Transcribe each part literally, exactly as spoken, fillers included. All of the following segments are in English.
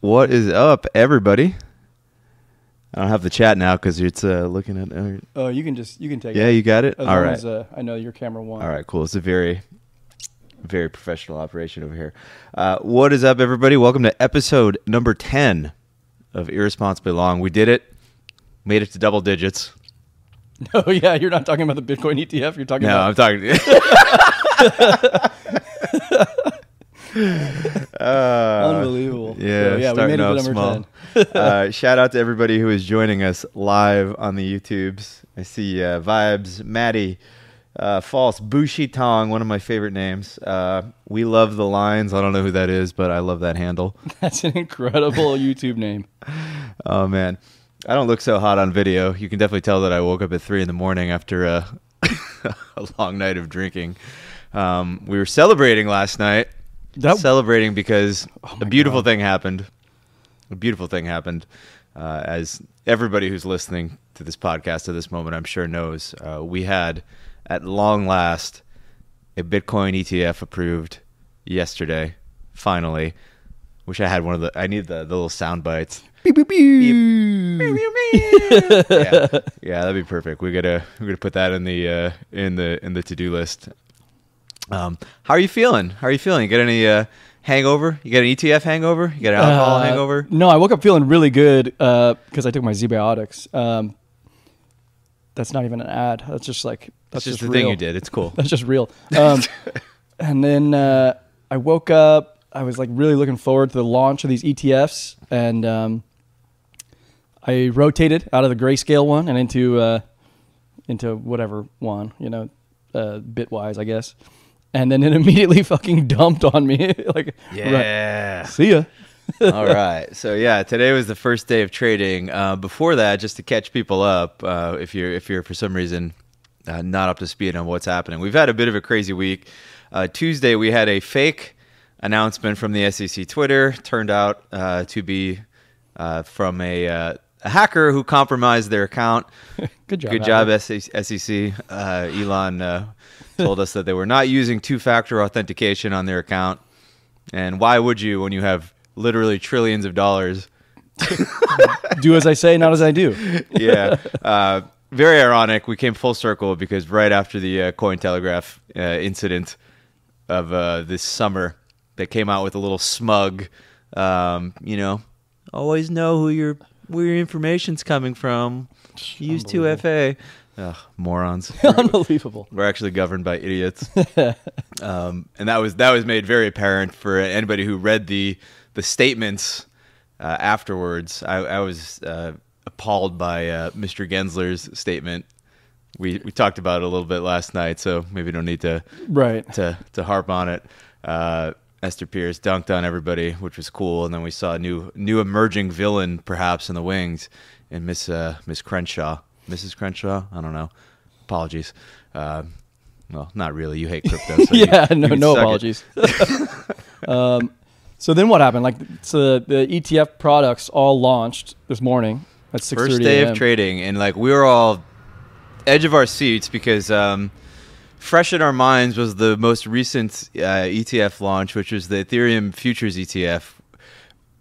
What is up, everybody? I don't have the chat now because it's uh, looking at. Uh, oh, you can just you can take. Yeah, it. You got it. As All right. As, uh, I know your camera won. All right, cool. It's a very, very professional operation over here. Uh, what is up, everybody? Welcome to episode number ten of Irresponsibly Long. We did it. Made it to double digits. No, yeah, you're not talking about the Bitcoin E T F. You're talking. No, about... I'm talking. Uh, Unbelievable. Yeah, so, yeah we made it to number ten. uh, shout out to everybody who is joining us live on the YouTubes. I see uh, Vibes, Maddie, uh, False, Bushi Tong, one of my favorite names. Uh, we love the lines. I don't know who that is, but I love that handle. That's an incredible YouTube name. Oh, man. I don't look so hot on video. You can definitely tell that I woke up at three in the morning after a, a long night of drinking. Um, we were celebrating last night. That, celebrating because oh a beautiful God. thing happened. A beautiful thing happened. Uh, as everybody who's listening to this podcast at this moment, I'm sure knows, uh, we had, at long last, a Bitcoin E T F approved yesterday, finally. Wish I had one of the... I need the, the little sound bites. Beep, beep, beep. Beep, beep, beep. Yeah. Yeah, that'd be perfect. We're gonna, we're gonna put that in the, uh, in the, in the to-do list. Um, how are you feeling? How are you feeling? You got any uh, hangover? You got an E T F hangover? You got an alcohol uh, hangover? No, I woke up feeling really good because uh, I took my Z-Biotics. Um, that's not even an ad. That's just like... That's just, just the real. thing you did. It's cool. That's just real. Um, and then uh, I woke up. I was like really looking forward to the launch of these E T Fs. And um, I rotated out of the Grayscale one and into, uh, into whatever one, you know, uh, Bitwise, I guess. And then it immediately fucking dumped on me. Like, yeah. Right. See ya. All right. So yeah, today was the first day of trading. Uh, before that, just to catch people up, uh, if you're if you're for some reason uh, not up to speed on what's happening, we've had a bit of a crazy week. Uh, Tuesday, we had a fake announcement from the S E C Twitter. Turned out uh, to be uh, from a, uh, a hacker who compromised their account. Good job. Good job, S E C. Uh, Elon. Uh, told us that they were not using two-factor authentication on their account. And why would you when you have literally trillions of dollars? Do as I say, not as I do. Yeah. Uh, very ironic. We came full circle because right after the uh, Cointelegraph uh, incident of uh, this summer, they came out with a little smug, um, you know, always know who your where your information's coming from. Use two F A. Ugh, morons. Unbelievable. We're actually governed by idiots. um, and that was that was made very apparent for anybody who read the the statements uh, afterwards. I, I was uh, appalled by uh, Mister Gensler's statement. We we talked about it a little bit last night, so maybe don't need to right. to, to harp on it. Uh, Hester Peirce dunked on everybody, which was cool, and then we saw a new new emerging villain perhaps in the wings in Miss uh, Miss Crenshaw. Missus Crenshaw? I don't know. Apologies. Uh, well, not really. You hate crypto. So yeah, you, no, you no apologies. um, so then what happened? Like, so the E T F products all launched this morning at six thirty a m. First day of trading, and like we were all edge of our seats because um, fresh in our minds was the most recent uh, E T F launch, which was the Ethereum Futures E T F,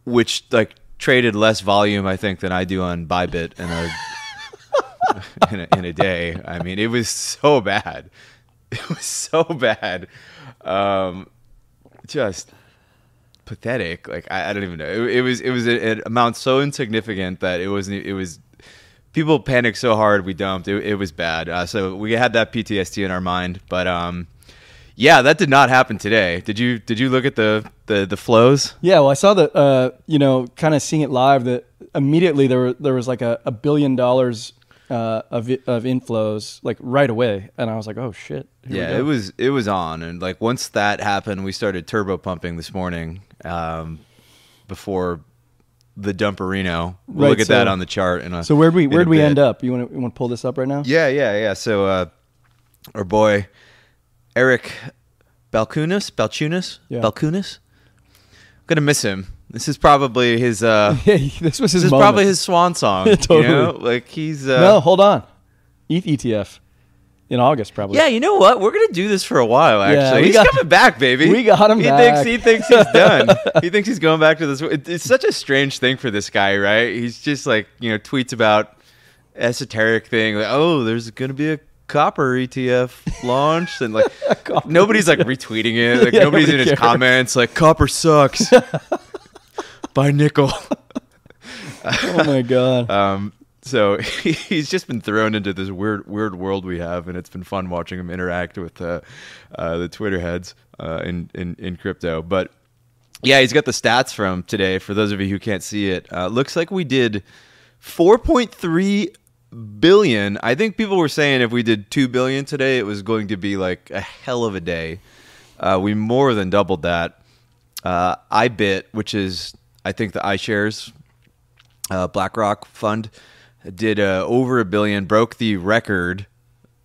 which like traded less volume, I think, than I do on Bybit and I. In a, in a day. I mean, it was so bad. It was so bad. Um, just pathetic. Like, I, I don't even know. It, it was it was an amount so insignificant that it wasn't, it was, people panicked so hard we dumped. It, it was bad. Uh, so we had that P T S D in our mind. But um, yeah, that did not happen today. Did you did you look at the, the, the flows? Yeah, well, I saw that, uh, you know, kind of seeing it live that immediately there, were, there was like a, a billion dollars Uh, of of inflows like right away, and I was like, oh shit. Yeah, it was it was on, and like once that happened, we started turbo pumping this morning um, before the dumperino. We'll right, look at so, that on the chart. And so where'd we where'd we bit. end up? You want to want to pull this up right now? Yeah, yeah, yeah. So uh, our boy Eric Balchunas, Balchunas, yeah. Balchunas. Gonna miss him. This is probably his. Uh, yeah, this was his. This is probably his swan song. Totally. You know? Like he's. Uh, no, hold on. E T H E T H E T F. In August, probably. Yeah, you know what? We're going to do this for a while, actually. Yeah, he's got, coming back, baby. We got him he back. Thinks, he thinks he's done. He thinks he's going back to this. It, it's such a strange thing for this guy, right? He's just like, you know, tweets about esoteric thing. Like, oh, there's going to be a copper E T F launched. And like, nobody's like retweeting it. Like, yeah, nobody's nobody in his comments like, copper sucks. Buy nickel. Oh, my God. um So he's just been thrown into this weird, weird world we have, and it's been fun watching him interact with uh, uh, the Twitter heads uh, in, in in crypto. But yeah, he's got the stats from today. For those of you who can't see it, uh, looks like we did four point three billion. I think people were saying if we did two billion today, it was going to be like a hell of a day. Uh, we more than doubled that. Uh, iBit, which is I think the iShares uh, BlackRock fund, did uh, over a billion, broke the record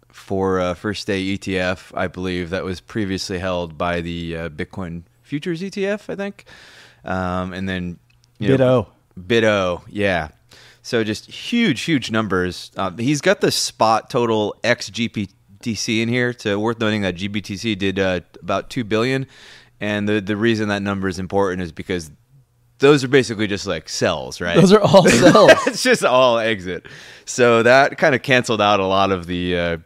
for uh, first day E T F, I believe, that was previously held by the uh, Bitcoin futures E T F, I think. Um, and then, you know, BITO. BITO, yeah. So just huge, huge numbers. Uh, he's got the spot total ex G B T C in here. So worth noting that G B T C did uh, about two billion dollars. And the, the reason that number is important is because those are basically just like sells, right? Those are all sells. It's just all exit. So that kind of canceled out a lot of the uh,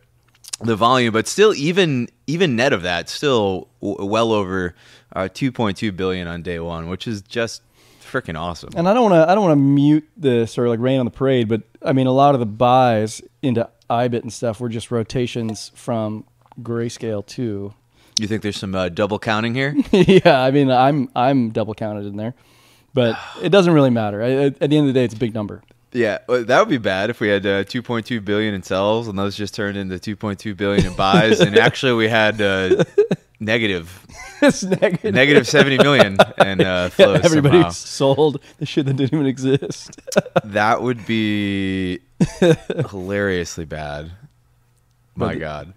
the volume, but still, even even net of that, still w well over uh, two point two billion on day one, which is just freaking awesome. And I don't want to I don't want to mute this or like rain on the parade, but I mean, a lot of the buys into iBit and stuff were just rotations from Grayscale too. You think there's some uh, double counting here? Yeah, I mean, I'm I'm double counted in there. But it doesn't really matter. At the end of the day, it's a big number. Yeah, that would be bad if we had uh, two point two billion in sells and those just turned into two point two billion in buys, and actually we had uh, negative, it's negative, negative seventy million and uh, flows. Yeah, everybody somehow sold the shit that didn't even exist. That would be hilariously bad. My God,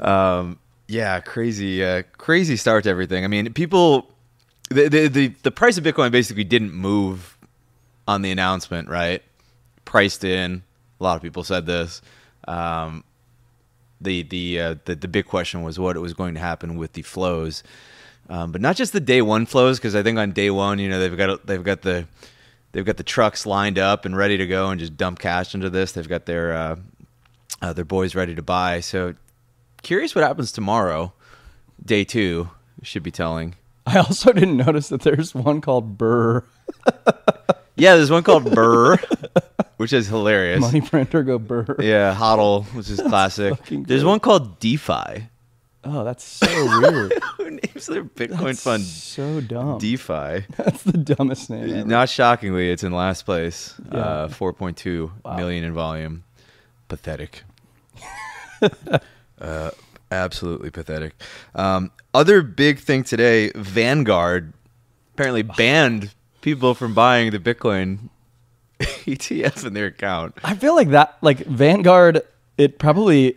um, yeah, crazy, uh, crazy start to everything. I mean, people. The, the the the price of Bitcoin basically didn't move on the announcement, right? Priced in. A lot of people said this. Um, the the uh, the the big question was what it was going to happen with the flows, um, but not just the day one flows, because I think on day one, you know, they've got they've got the they've got the trucks lined up and ready to go and just dump cash into this. They've got their uh, uh, their boys ready to buy. So curious what happens tomorrow, day two should be telling. I also didn't notice that there's one called Burr. Yeah, there's one called Burr, which is hilarious. Money printer go Burr. Yeah, HODL, which is that's classic. There's one called DeFi. Oh, that's so weird. Who names their Bitcoin that's fund? So dumb. DeFi. That's the dumbest name ever. Not shockingly, it's in last place. Yeah. Uh, four point two wow. million in volume. Pathetic. uh Absolutely pathetic. Um, other big thing today, Vanguard apparently banned people from buying the Bitcoin E T F in their account. I feel like that, like Vanguard, it probably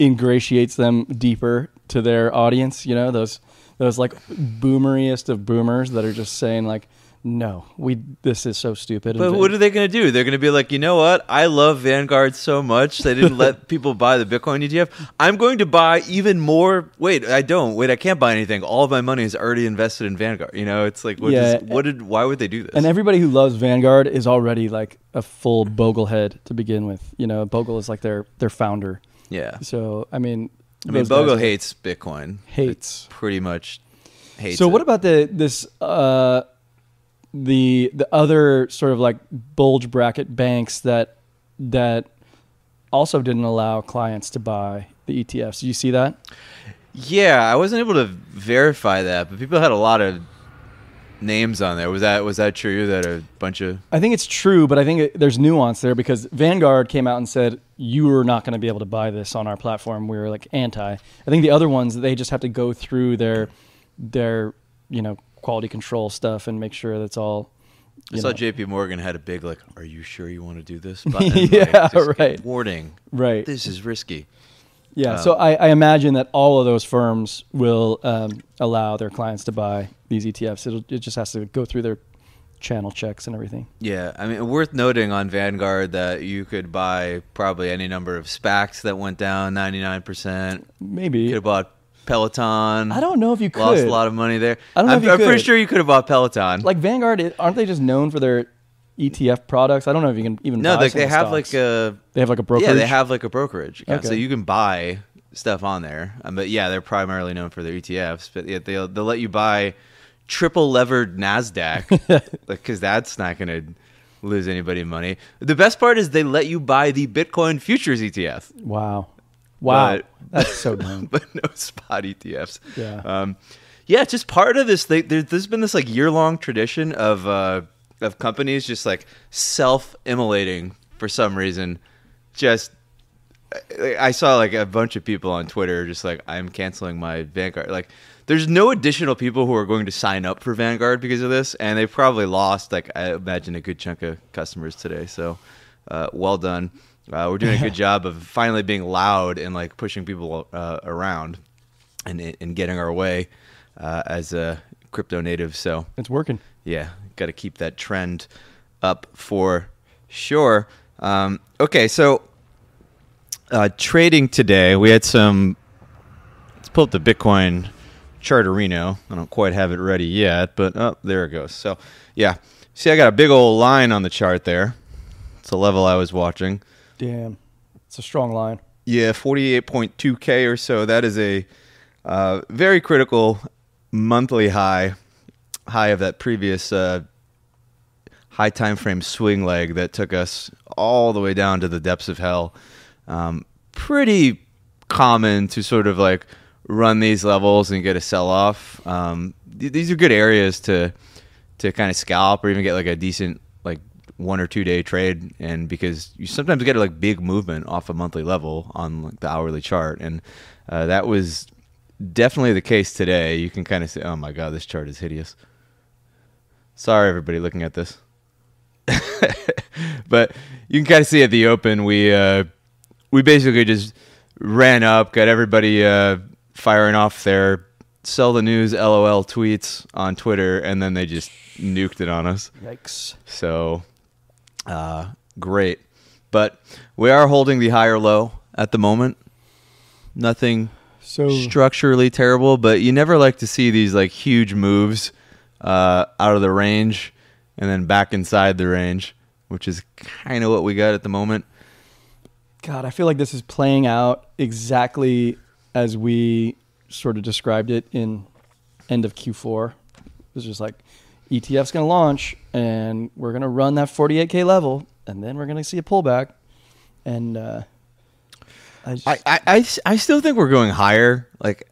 ingratiates them deeper to their audience. You know, those those like boomeriest of boomers that are just saying like, no, we. This is so stupid. But what are they going to do? They're going to be like, you know what? I love Vanguard so much. They didn't let people buy the Bitcoin E T F. I'm going to buy even more. Wait, I don't. Wait, I can't buy anything. All of my money is already invested in Vanguard. You know, it's like, what, yeah, is, what did? Why would they do this? And everybody who loves Vanguard is already like a full Boglehead to begin with. You know, Bogle is like their their founder. Yeah. So I mean, I mean, Bogle hates Bitcoin. Hates. It pretty much. Hates. So what it. about the this? Uh, the the other sort of like bulge bracket banks that that also didn't allow clients to buy the E T Fs. Did you see that? Yeah, I wasn't able to verify that, but people had a lot of names on there. Was that was that true? That a bunch of I think it's true, but I think it, there's nuance there, because Vanguard came out and said you are not going to be able to buy this on our platform. We were like anti. I think the other ones, they just have to go through their their you know, quality control stuff and make sure that's all. I saw J P Morgan had a big like, "Are you sure you want to do this?" Button. Yeah, like, right. Warning, right? This is risky. Yeah, um, so I, I imagine that all of those firms will um, allow their clients to buy these E T Fs. It'll, it just has to go through their channel checks and everything. Yeah, I mean, worth noting on Vanguard that you could buy probably any number of SPACs that went down ninety-nine percent. Maybe. You could have bought Peloton. I don't know if you could. Lost a lot of money there. I don't know I'm, if you I'm could. pretty sure you could have bought Peloton. Like Vanguard, aren't they just known for their E T F products? I don't know if you can even no, buy like some they have stocks. like a they have like a brokerage. Yeah, they have like a brokerage account, okay. So you can buy stuff on there. Um, but yeah, they're primarily known for their E T Fs. But yeah, they'll they'll let you buy triple levered NASDAQ because that's not going to lose anybody money. The best part is they let you buy the Bitcoin futures E T F. Wow, wow, but, that's so dumb. But no spot E T Fs. Yeah, um, yeah, it's just part of this. They, there, there's been this like year long tradition of. Uh, of companies just like self-immolating for some reason. Just I saw like a bunch of people on Twitter just like, I'm canceling my Vanguard. Like there's no additional people who are going to sign up for Vanguard because of this, and they probably lost like I imagine a good chunk of customers today. So uh, well done. Uh, we're doing a good job of finally being loud and like pushing people uh, around and, and getting our way uh, as a crypto native. So it's working. Yeah. Got to keep that trend up for sure. Um, okay, so uh, trading today, we had some... Let's pull up the Bitcoin Charterino. I don't quite have it ready yet, but oh, there it goes. So, yeah. See, I got a big old line on the chart there. It's the level I was watching. Damn. It's a strong line. Yeah, forty-eight point two K or so. That is a uh, very critical monthly high. high of that previous uh, high time frame swing leg that took us all the way down to the depths of hell. Um, pretty common to sort of like run these levels and get a sell-off. Um, th these are good areas to to kind of scalp or even get like a decent like one or two day trade, and because you sometimes get like big movement off a monthly level on like the hourly chart, and uh, that was definitely the case today. You can kind of say, oh my god, this chart is hideous. Sorry, everybody looking at this. But you can kind of see at the open, we uh, we basically just ran up, got everybody uh, firing off their sell the news L O L tweets on Twitter, and then they just nuked it on us. Yikes. So, uh, great. But we are holding the higher low at the moment. Nothing so structurally terrible, but you never like to see these like huge moves Uh, out of the range and then back inside the range, which is kind of what we got at the moment. God, I feel like this is playing out exactly as we sort of described it in end of Q four. It was just like, E T F's going to launch and we're going to run that forty-eight K level and then we're going to see a pullback. And uh, I, just I, I, I, I still think we're going higher. Like,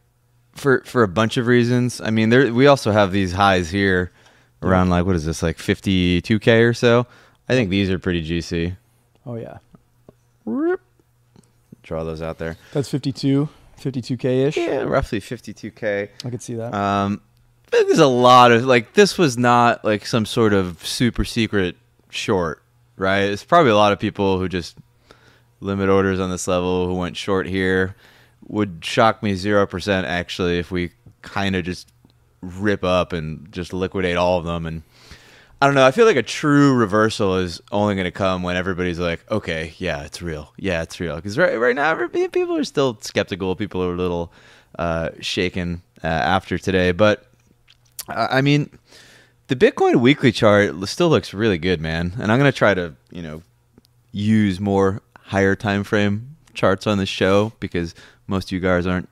For for a bunch of reasons. I mean, there we also have these highs here around like, what is this, like fifty-two K or so? I think these are pretty juicy. Oh, yeah. Draw those out there. That's fifty-two, fifty-two K-ish? Yeah, roughly fifty-two K. I could see that. Um, but there's a lot of, like, this was not like some sort of super secret short, right? It's probably a lot of people who just limit orders on this level who went short here. Would shock me zero percent actually if we kind of just rip up and just liquidate all of them. And I don't know, I feel like a true reversal is only going to come when everybody's like, okay, yeah, it's real. Yeah, it's real. Because right, right now, people are still skeptical. People are a little uh, shaken uh, after today. But I mean, the Bitcoin weekly chart still looks really good, man. And I'm going to try to, you know, use more higher time frame charts on the show because most of you guys aren't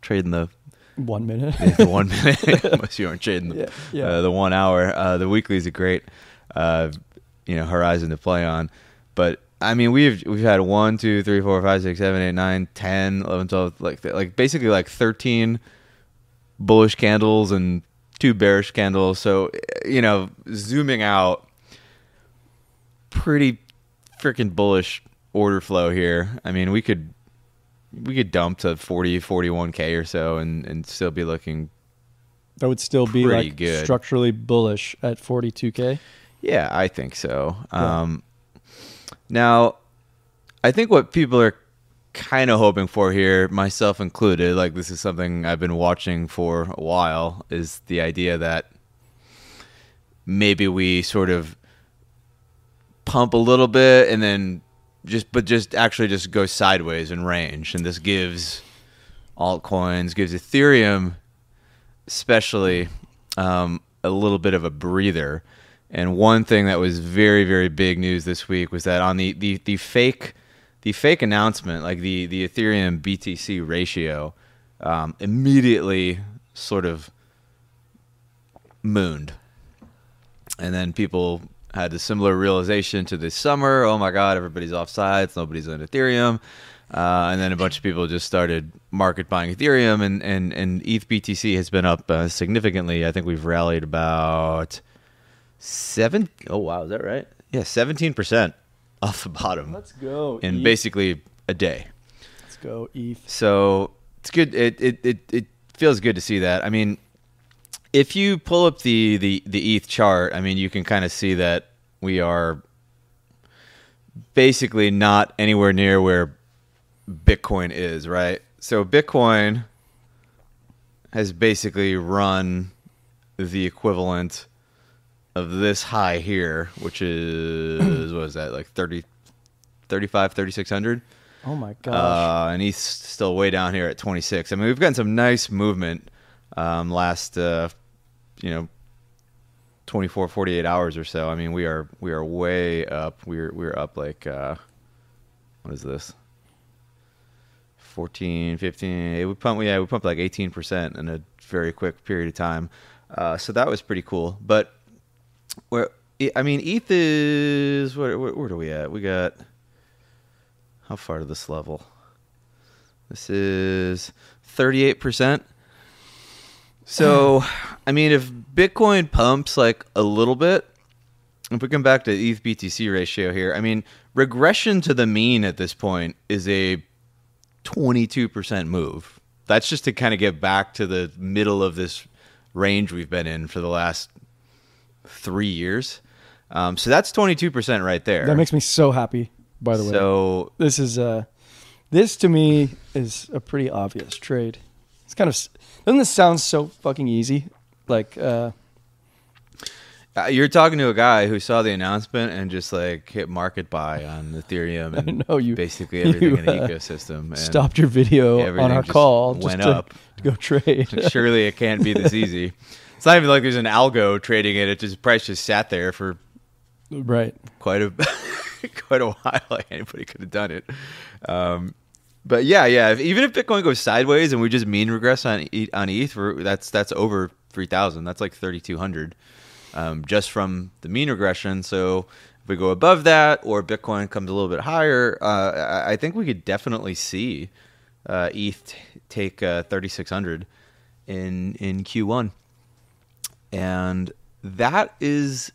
trading the one minute. Yeah, the one minute. Most of you aren't trading the, yeah, yeah. Uh, the one hour. Uh, the weekly is a great, uh, you know, horizon to play on. But I mean, we've we've had one, two, three, four, five, six, seven, eight, nine, ten, eleven, twelve, like like basically like thirteen bullish candles and two bearish candles. So you know, zooming out, pretty freaking bullish order flow here. I mean, we could. We could dump to forty, forty-one K or so and, and still be looking That would still be like good. Structurally bullish at forty-two K? Yeah, I think so. Yeah. Um, now, I think what people are kind of hoping for here, myself included, like this is something I've been watching for a while, is the idea that maybe we sort of pump a little bit and then just, but just actually just go sideways in range. And this gives altcoins, gives Ethereum especially um, a little bit of a breather. And one thing that was very, very big news this week was that on the, the, the fake the fake announcement, like the, the Ethereum B T C ratio, um, immediately sort of mooned. And then people had a similar realization to this summer. Oh my God, everybody's off sides. Nobody's on Ethereum. Uh, and then a bunch of people just started market buying Ethereum, and, and, and E T H B T C has been up uh, significantly. I think we've rallied about seven. Oh wow, is that right? Yeah, seventeen percent off the bottom. Let's go. In E T H. Basically a day. Let's go E T H. So it's good. It it it it feels good to see that. I mean, if you pull up the the the E T H chart, I mean, you can kind of see that we are basically not anywhere near where Bitcoin is, right? So Bitcoin has basically run the equivalent of this high here, which is, what is that, like thirty, thirty-five, thirty-six hundred? Oh my gosh. Uh, and E T H's still way down here at twenty-six. I mean, we've gotten some nice movement um, last, uh, you know, twenty-four, forty-eight hours or so. I mean, we are we are way up. We're, we're up like, uh, what is this? fourteen, fifteen, we pumped, yeah, we pumped like eighteen percent in a very quick period of time. Uh, so that was pretty cool. But, where I mean, E T H is, where, where, where are we at? We got, how far to this level? This is thirty-eight percent. So, I mean, if Bitcoin pumps like a little bit, if we come back to E T H B T C ratio here, I mean, regression to the mean at this point is a twenty-two percent move. That's just to kind of get back to the middle of this range we've been in for the last three years. Um, so that's twenty-two percent right there. That makes me so happy, by the way. So this is uh this to me is a pretty obvious trade. It's kind of, doesn't this sound so fucking easy? Like, uh, uh you're talking to a guy who saw the announcement and just like hit market buy on Ethereum and I know you, basically everything you, uh, in the ecosystem. And stopped your video on our call. Went just up to, to go trade. Surely it can't be this easy. It's not even like there's an algo trading it. It just price just sat there for right quite a quite a while. Like anybody could have done it. Um, but yeah, yeah. If, even if Bitcoin goes sideways and we just mean regress on on E T H, that's that's over three thousand. That's like thirty two hundred. Um, just from the mean regression. So if we go above that or Bitcoin comes a little bit higher, uh, I think we could definitely see uh, E T H t- take uh, thirty-six hundred in in Q one. And that is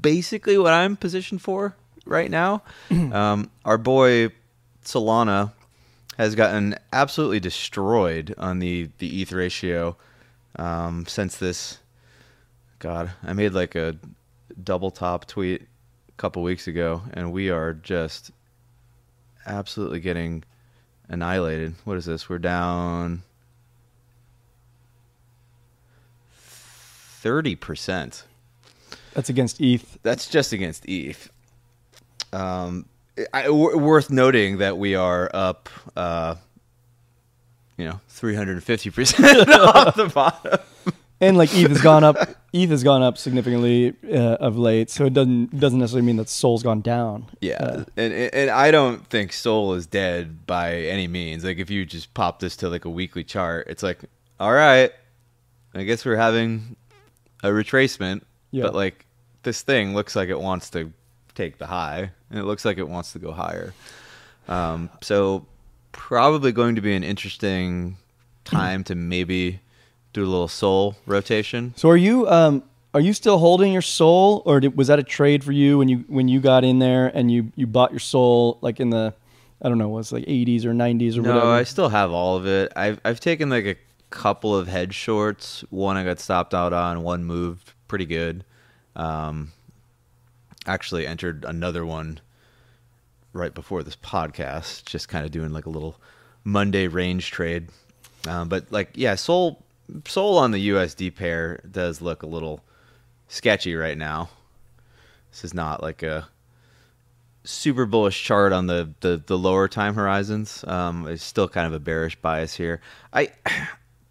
basically what I'm positioned for right now. um, our boy Solana has gotten absolutely destroyed on the, the E T H ratio um, since this... God, I made like a double top tweet a couple weeks ago, and we are just absolutely getting annihilated. What is this? We're down thirty percent. That's against E T H. That's just against E T H. Um, I, w- worth noting that we are up, uh, you know, three hundred fifty percent off the bottom. And like E T H has gone up, E T H has gone up significantly uh, of late, so it doesn't doesn't necessarily mean that Sol's gone down. Yeah, uh, and and I don't think Sol is dead by any means. Like if you just pop this to like a weekly chart, it's like, all right, I guess we're having a retracement, yeah. But like this thing looks like it wants to take the high, and it looks like it wants to go higher. Um, so probably going to be an interesting time to maybe do a little Sol rotation. So are you um, are you still holding your Sol, or did, was that a trade for you when you when you got in there and you, you bought your Sol like in the, I don't know, was like eighties or nineties or no, whatever? No, I still have all of it. I've I've taken like a couple of hedge shorts. One I got stopped out on. One moved pretty good. Um, actually entered another one right before this podcast. Just kind of doing like a little Monday range trade. Um, but like yeah, Sol. Sol on the U S D pair does look a little sketchy right now. This is not like a super bullish chart on the, the, the lower time horizons. Um, it's still kind of a bearish bias here. I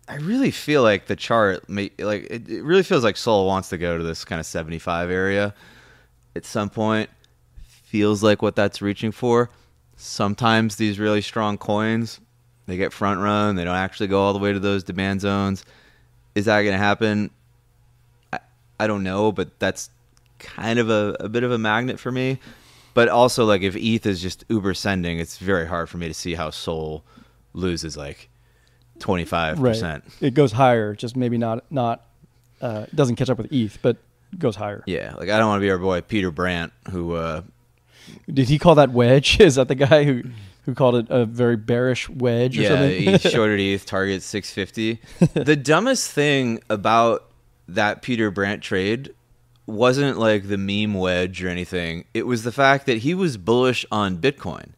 I really feel like the chart, may, like it, it really feels like Sol wants to go to this kind of seventy-five area at some point. Feels like what that's reaching for. Sometimes these really strong coins, they get front run. They don't actually go all the way to those demand zones. Is that going to happen? I, I don't know, but that's kind of a, a bit of a magnet for me. But also, like, if E T H is just uber sending, it's very hard for me to see how Sol loses like twenty-five percent. Right. It goes higher, just maybe not, not uh, doesn't catch up with E T H, but goes higher. Yeah, like I don't want to be our boy Peter Brandt, who... Uh, Did he call that wedge? Is that the guy who, who called it a very bearish wedge or yeah, something? Yeah, he shorted E T H, target six fifty. The dumbest thing about that Peter Brandt trade wasn't like the meme wedge or anything. It was the fact that he was bullish on Bitcoin.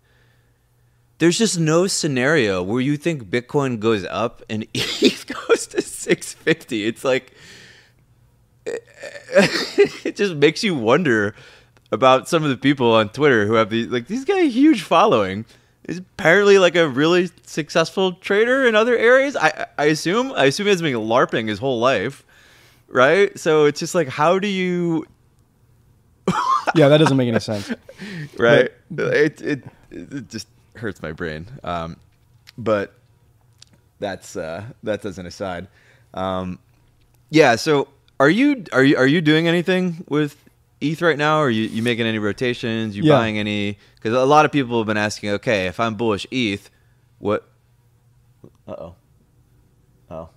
There's just no scenario where you think Bitcoin goes up and E T H goes to six fifty. It's like, it just makes you wonder about some of the people on Twitter who have these, like, these guys, huge following, is apparently like a really successful trader in other areas. I I assume I assume he's been LARPing his whole life, right? So it's just like, how do you? Yeah, that doesn't make any sense, right? it, it it just hurts my brain. Um, but that's uh, that's as an aside. Um, yeah. So are you are you are you doing anything with E T H right now? Are you, you making any rotations? You yeah. buying any? Because a lot of people have been asking, okay, if I'm bullish E T H, what? Uh-oh. Oh.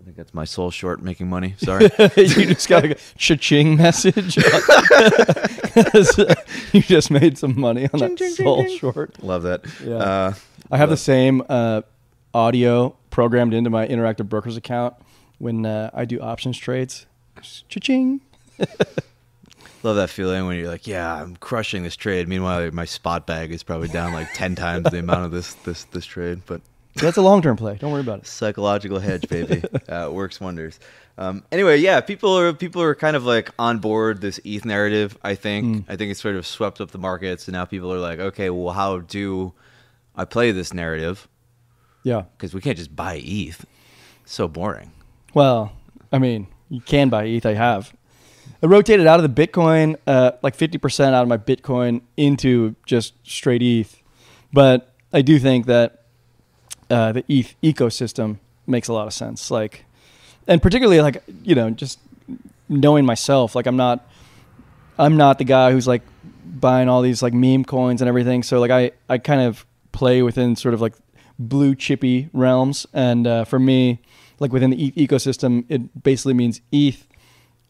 I think that's my Sol short making money. Sorry. You just got a cha-ching message. You just made some money on ching, that ching, Sol ching. Short. Love that. Yeah. Uh, I have but... the same uh, audio programmed into my Interactive Brokers account when uh, I do options trades. Cha-ching. Love that feeling when you're like, yeah, I'm crushing this trade. Meanwhile, my spot bag is probably down like ten times the amount of this this this trade. But that's a long term play. Don't worry about it. Psychological hedge, baby. Uh, works wonders. Um, anyway, yeah, people are people are kind of like on board this E T H narrative. I think mm. I think it's sort of swept up the markets, and now people are like, okay, well, how do I play this narrative? Yeah, because we can't just buy E T H. It's so boring. Well, I mean, you can buy E T H. I have. I rotated out of the Bitcoin, uh, like fifty percent out of my Bitcoin into just straight E T H. But I do think that uh, the E T H ecosystem makes a lot of sense. Like, and particularly like, you know, just knowing myself, like I'm not, I'm not the guy who's like buying all these like meme coins and everything. So like I, I kind of play within sort of like blue chippy realms. And uh, for me, like within the E T H ecosystem, it basically means E T H,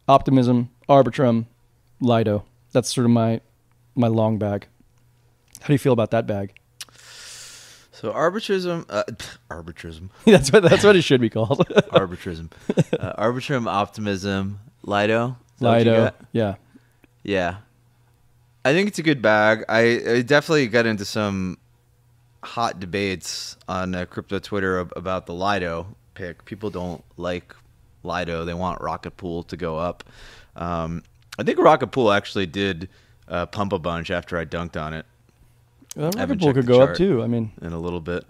Optimism, Arbitrum, Lido. That's sort of my my long bag. How do you feel about that bag? So arbitrism, uh, arbitrism. that's what that's what it should be called. arbitrism, uh, Arbitrum, Optimism, Lido. Lido, yeah, yeah. I think it's a good bag. I, I definitely got into some hot debates on uh, crypto Twitter about the Lido pick. People don't like Lido. They want Rocket Pool to go up. Um, I think Rocket Pool actually did uh, pump a bunch after I dunked on it. Well, Rocket Pool could go up too. I mean, in a little bit,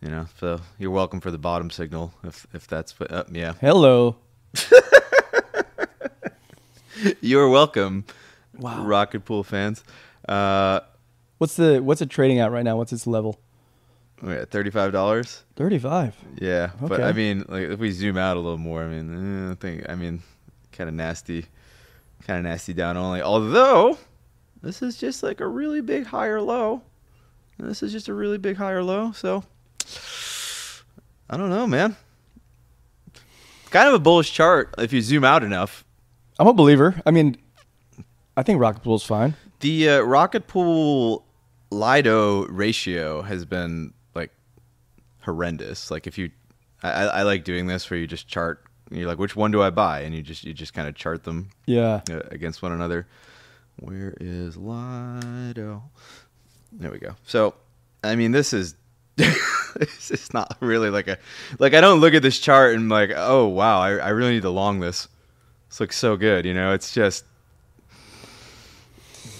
you know. So you're welcome for the bottom signal if if that's uh, yeah. Hello. You're welcome. Wow, Rocket Pool fans. Uh, what's the what's it trading at right now? What's its level? Yeah, thirty-five dollars. Thirty-five. Yeah, okay. But I mean, like, if we zoom out a little more, I mean, I think, I mean, kind of nasty, kind of nasty down only. Although, this is just like a really big higher low. And this is just a really big higher low. So, I don't know, man. Kind of a bullish chart if you zoom out enough. I'm a believer. I mean, I think Rocket Pool's fine. The uh, Rocket Pool Lido ratio has been horrendous. Like if you I, I like doing this where you just chart, you're like, which one do I buy, and you just you just kind of chart them yeah against one another. Where is Lido? There we go. So I mean, this is this is not really like a like I don't look at this chart and I'm like, oh wow, I, I really need to long this. This looks so good, you know. It's just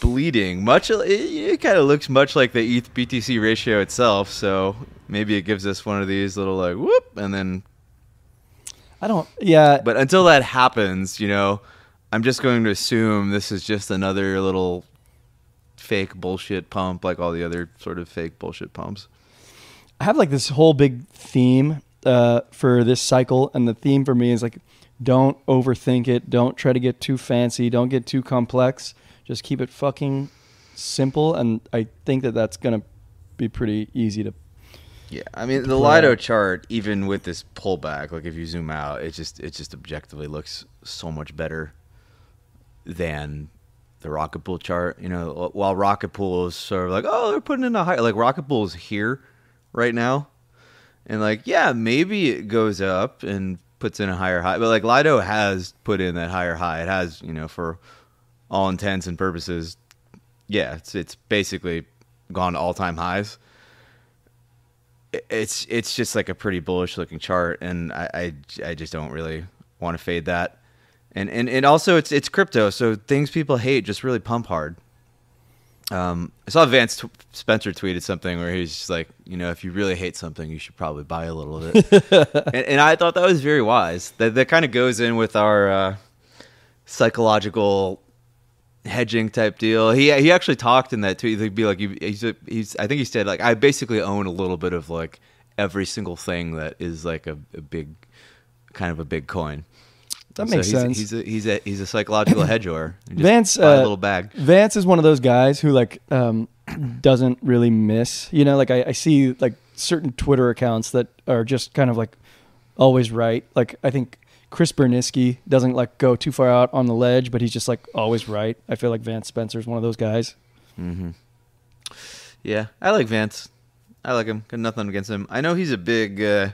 bleeding. Much it, it kind of looks much like the E T H B T C ratio itself. So maybe it gives us one of these little like whoop, and then I don't. Yeah. But until that happens, you know, I'm just going to assume this is just another little fake bullshit pump, like all the other sort of fake bullshit pumps. I have like this whole big theme uh, for this cycle, and the theme for me is like, don't overthink it. Don't try to get too fancy. Don't get too complex. Just keep it fucking simple, and I think that that's gonna be pretty easy to. Yeah, I mean the Lido out. chart, even with this pullback, like if you zoom out, it just it just objectively looks so much better than the Rocket Pool chart. You know, while Rocket Pool is sort of like, oh, they're putting in a high, like Rocket Pool is here right now, and like yeah, maybe it goes up and puts in a higher high, but like Lido has put in that higher high. It has, you know, for all intents and purposes, yeah, it's it's basically gone to all-time highs. It's it's just like a pretty bullish looking chart, and I I, I just don't really want to fade that. And, and and also it's it's crypto, so things people hate just really pump hard. Um, I saw Vance t- Spencer tweeted something where he's just like, you know, if you really hate something, you should probably buy a little of it. and, and I thought that was very wise. That that kind of goes in with our uh, psychological hedging type deal. He he actually talked in that too. He'd be like, he's, he's I think he said like, I basically own a little bit of like every single thing that is like a, a big, kind of a big coin. That makes so sense. He's a, he's a he's a he's a psychological hedger. Vance, buy a little bag. Uh, Vance is one of those guys who like um, doesn't really miss. You know, like I, I see like certain Twitter accounts that are just kind of like always right. Like I think Chris Berniski doesn't like go too far out on the ledge, but he's just like always right. I feel like Vance Spencer is one of those guys. Mm-hmm. Yeah, I like Vance. I like him. Got nothing against him. I know he's a big, uh,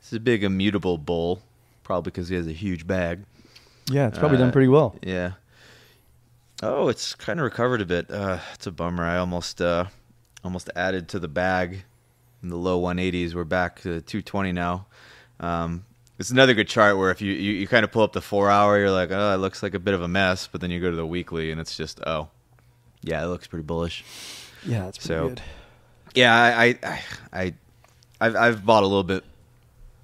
he's a big immutable bull, probably because he has a huge bag. Yeah, it's probably uh, done pretty well. Yeah. Oh, it's kind of recovered a bit. Uh, it's a bummer. I almost, uh, almost added to the bag in the low one eighties. We're back to two twenty now. Um, It's another good chart where if you, you, you kind of pull up the four hour, you're like, oh, it looks like a bit of a mess. But then you go to the weekly and it's just, oh, yeah, it looks pretty bullish. Yeah, it's pretty so, good. Yeah, I, I, I, I've, I've bought a little bit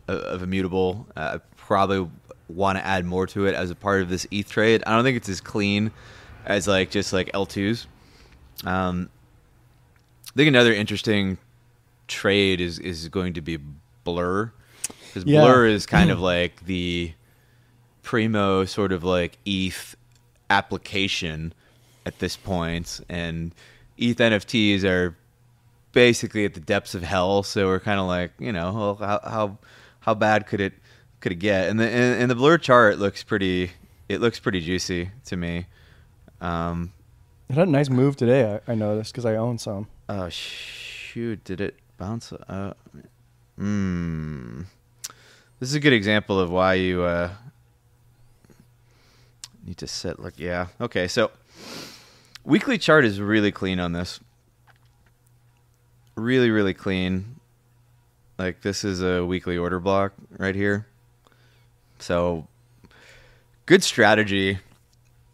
of, of Immutable. Uh, I probably want to add more to it as a part of this E T H trade. I don't think it's as clean as like just like L twos. Um, I think another interesting trade is, is going to be Blur. Because yeah. Blur is kind of like the primo sort of like E T H application at this point, and E T H N F Ts are basically at the depths of hell. So we're kind of like, you know, well, how how how bad could it could it get? And the and, and the Blur chart looks pretty. It looks pretty juicy to me. Um, it had a nice move today. I, I noticed because I own some. Oh shoot! Did it bounce? Hmm. Uh, This is a good example of why you uh, need to set, like, yeah. Okay, so weekly chart is really clean on this. Really, really clean. Like, this is a weekly order block right here. So, good strategy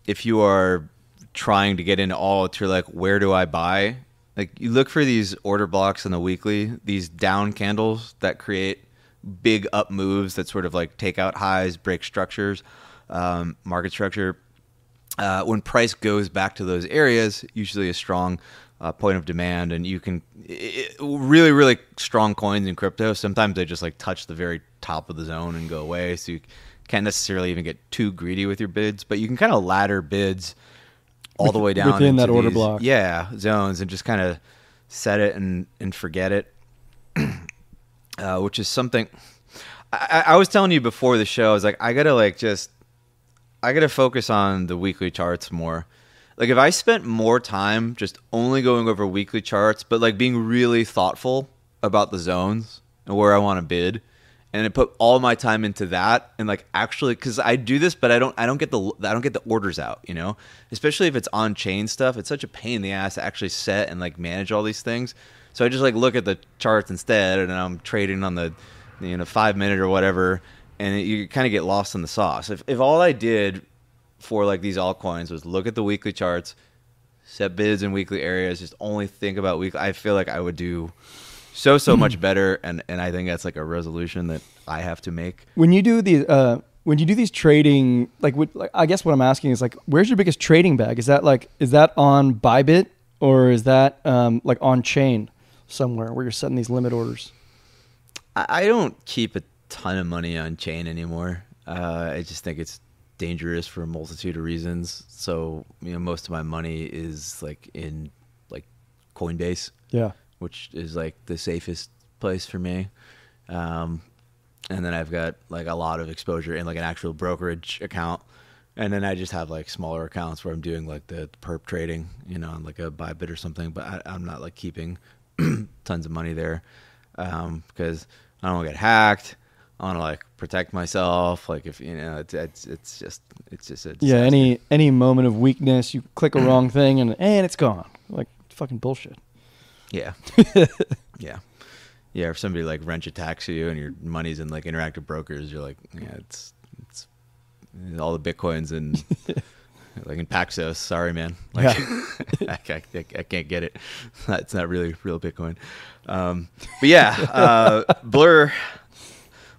if you are trying to get into all, to like, where do I buy? Like, you look for these order blocks on the weekly, these down candles that create big up moves that sort of like take out highs, break structures, um, market structure. Uh, when price goes back to those areas, usually a strong uh, point of demand, and you can it, really, really strong coins in crypto. Sometimes they just like touch the very top of the zone and go away. So you can't necessarily even get too greedy with your bids, but you can kind of ladder bids all with, the way down within that order these, block. Yeah, zones, and just kind of set it and, and forget it. Uh, which is something I, I was telling you before the show. I was like, I gotta like just, I gotta focus on the weekly charts more. Like if I spent more time just only going over weekly charts, but like being really thoughtful about the zones and where I want to bid, and I put all my time into that, and like actually, because I do this, but I don't, I don't get the, I don't get the orders out, you know. Especially if it's on chain stuff, it's such a pain in the ass to actually set and like manage all these things. So I just like look at the charts instead, and I'm trading on the, you know, five minute or whatever, and you kind of get lost in the sauce. If if all I did for like these altcoins was look at the weekly charts, set bids in weekly areas, just only think about weekly. I feel like I would do so, so much better. And, and I think that's like a resolution that I have to make. When you do the, uh, when you do these trading, like, what, like, I guess what I'm asking is like, where's your biggest trading bag? Is that like, is that on Bybit or is that um, like on chain somewhere where you're setting these limit orders? I, I don't keep a ton of money on chain anymore. Uh, I just think it's dangerous for a multitude of reasons. So, you know, most of my money is like in like Coinbase, yeah, which is like the safest place for me. Um, and then I've got like a lot of exposure in like an actual brokerage account. And then I just have like smaller accounts where I'm doing like the perp trading, you know, on like a Bybit or something, but I, I'm not like keeping tons of money there. Um, because I don't want to get hacked. I want to like protect myself. Like if, you know, it's, it's, it's just, it's just, a disaster. Yeah. Any, any moment of weakness, you click a wrong thing and, and it's gone. Like fucking bullshit. Yeah. Yeah. Yeah. If somebody like wrench attacks you and your money's in like Interactive Brokers, you're like, yeah, it's, it's all the Bitcoins and like in Paxos. Sorry, man. Like yeah. I, I, I can't get it. It's not really real Bitcoin. Um, but yeah, uh, Blur.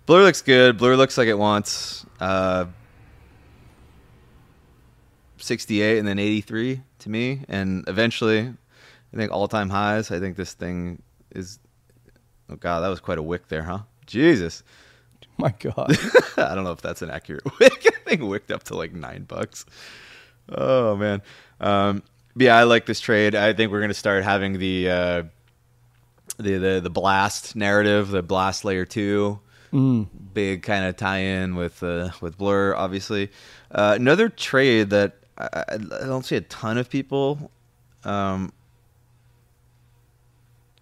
Blur looks good. Blur looks like it wants uh, sixty-eight and then eighty-three to me. And eventually, I think all-time highs. I think this thing is... Oh, God, that was quite a wick there, huh? Jesus. My God. I don't know if that's an accurate wick. I think wicked up to like nine bucks. Oh, man. Um, yeah, I like this trade. I think we're going to start having the, uh, the, the, the blast narrative, the blast layer two. Mm. Big kind of tie-in with uh, with Blur, obviously. Uh, another trade that I, I don't see a ton of people um,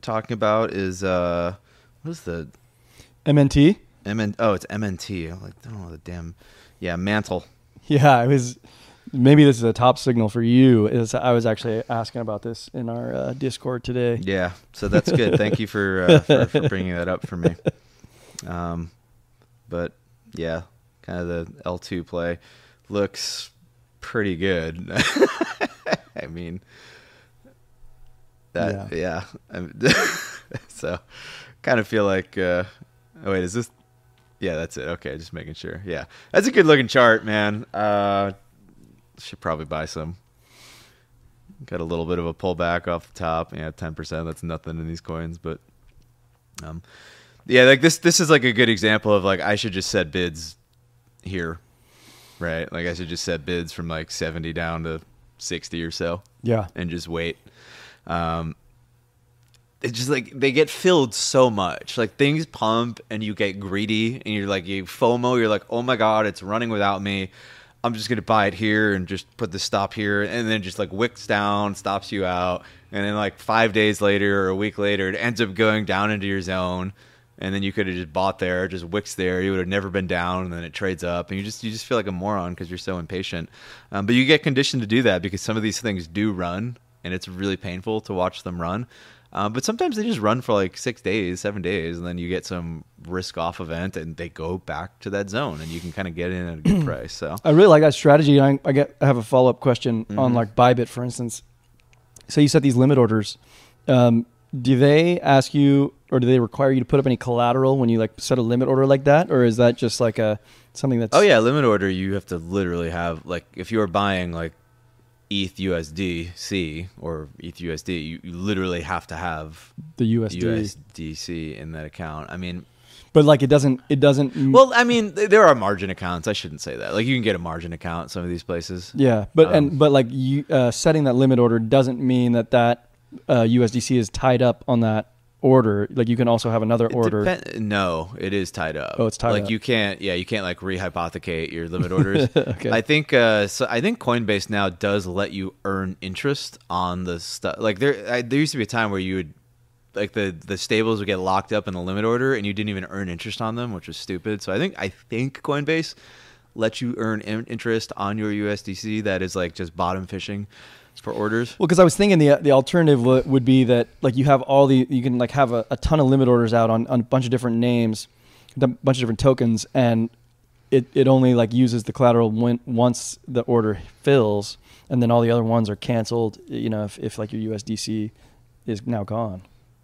talking about is uh, what is the M N T? M N oh, it's M N T. I'm like, I don't know the damn yeah Mantle. Yeah, it was. Maybe this is a top signal for you. Is I was actually asking about this in our uh, Discord today. Yeah, so that's good. Thank you for, uh, for for bringing that up for me. Um, but yeah, kind of the L two play looks pretty good. I mean, that, yeah. yeah. So kind of feel like, uh, oh wait, is this, yeah, that's it. Okay. Just making sure. Yeah. That's a good looking chart, man. Uh, should probably buy some. Got a little bit of a pullback off the top. Yeah. ten percent. That's nothing in these coins, but, um, yeah, like this this is like a good example of like I should just set bids here. Right? Like I should just set bids from like seventy down to sixty or so. Yeah. And just wait. Um it's just like they get filled so much. Like things pump and you get greedy and you're like you FOMO, you're like, "Oh my god, it's running without me. I'm just going to buy it here and just put the stop here," and then just like wicks down, stops you out, and then like five days later or a week later it ends up going down into your zone. And then you could have just bought there, just wicks there. You would have never been down, and then it trades up, and you just you just feel like a moron because you're so impatient. Um, but you get conditioned to do that because some of these things do run, and it's really painful to watch them run. Uh, but sometimes they just run for like six days, seven days, and then you get some risk-off event, and they go back to that zone, and you can kind of get in at a good price. So I really like that strategy. I I, get, I have a follow-up question mm-hmm. on like Bybit, for instance. So you set these limit orders. Um, do they ask you? Or do they require you to put up any collateral when you like set a limit order like that? Or is that just like a something that's... Oh yeah, limit order, you have to literally have, like if you're buying like E T H U S D C or E T H U S D, you, you literally have to have the U S D. U S D C in that account. I mean... But like it doesn't, it doesn't... Well, I mean, there are margin accounts. I shouldn't say that. Like you can get a margin account at some of these places. Yeah, but um, and but like you, uh, setting that limit order doesn't mean that that uh, U S D C is tied up on that order. Like you can also have another order. Depend- no, it is tied up. Oh, it's tied like up. Like you can't, yeah, you can't like rehypothecate your limit orders. Okay. I think, uh, so I think Coinbase now does let you earn interest on the stuff. Like there, I, there used to be a time where you would, like the the stables would get locked up in the limit order, and you didn't even earn interest on them, which was stupid. So I think I think Coinbase lets you earn in- interest on your U S D C. That is like just bottom fishing for orders. Well, because I was thinking the the alternative w- would be that like you have all the you can like have a, a ton of limit orders out on, on a bunch of different names, a bunch of different tokens, and it, it only like uses the collateral when, once the order fills, and then all the other ones are canceled, you know, if, if like your U S D C is now gone.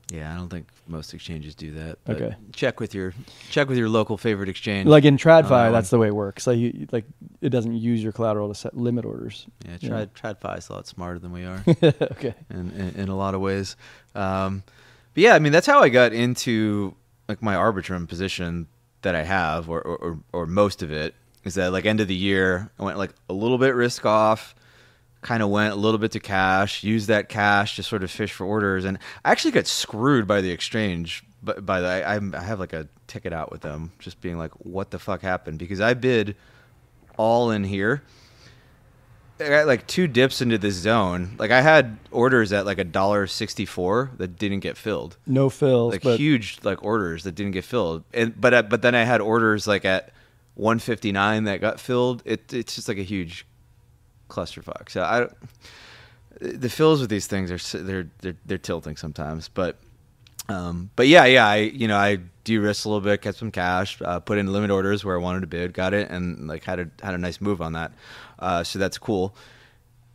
Yeah, I don't think most exchanges do that. But okay, check with your check with your local favorite exchange. Like in TradFi, that that's the way it works. Like you, like it doesn't use your collateral to set limit orders. Yeah, Trad TradFi is a lot smarter than we are. Okay, in, in in a lot of ways. Um, but yeah, I mean that's how I got into like my Arbitrum position that I have, or or or most of it, is that like end of the year I went like a little bit risk off. Kind of went a little bit to cash, used that cash to sort of fish for orders, and I actually got screwed by the exchange. But by the, I, I have like a ticket out with them, just being like, "What the fuck happened?" Because I bid all in here. I got like two dips into this zone. Like I had orders at like a dollar sixty-four that didn't get filled. No fills, like but huge like orders that didn't get filled. And but I, but then I had orders like at one fifty-nine that got filled. It it's just like a huge clusterfuck. So I, the fills with these things are they're they're they're tilting sometimes, but um, but yeah, yeah, I you know I de-risked a little bit, kept some cash, uh, put in limit orders where I wanted to bid, got it, and like had a had a nice move on that. Uh, so that's cool.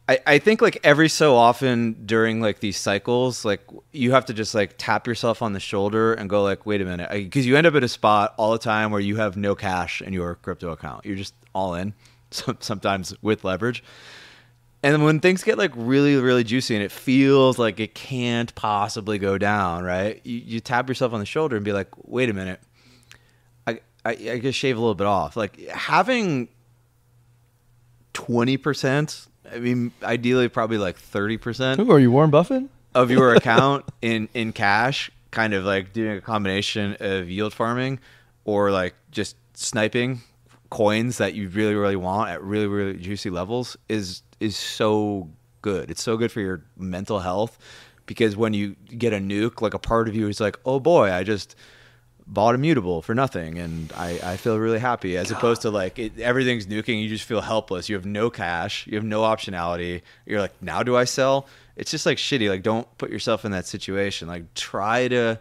I I think like every so often during like these cycles, like you have to just like tap yourself on the shoulder and go like, wait a minute, because you end up at a spot all the time where you have no cash in your crypto account. You're just all in. Sometimes with leverage. And then when things get like really, really juicy and it feels like it can't possibly go down, right? You, you tap yourself on the shoulder and be like, wait a minute, I, I, I just shave a little bit off. Like having twenty percent, I mean, ideally probably like thirty percent. Ooh, are you Warren Buffett? Of your account in, in cash, kind of like doing a combination of yield farming or like just sniping coins that you really, really want at really, really juicy levels is is so good. It's so good for your mental health, because when you get a nuke, like a part of you is like, oh boy, I just bought Immutable for nothing and I, I feel really happy, as God. Opposed to like it, everything's nuking, you just feel helpless. You have no cash. You have no optionality. You're like, now do I sell? It's just like shitty. Like don't put yourself in that situation. Like try to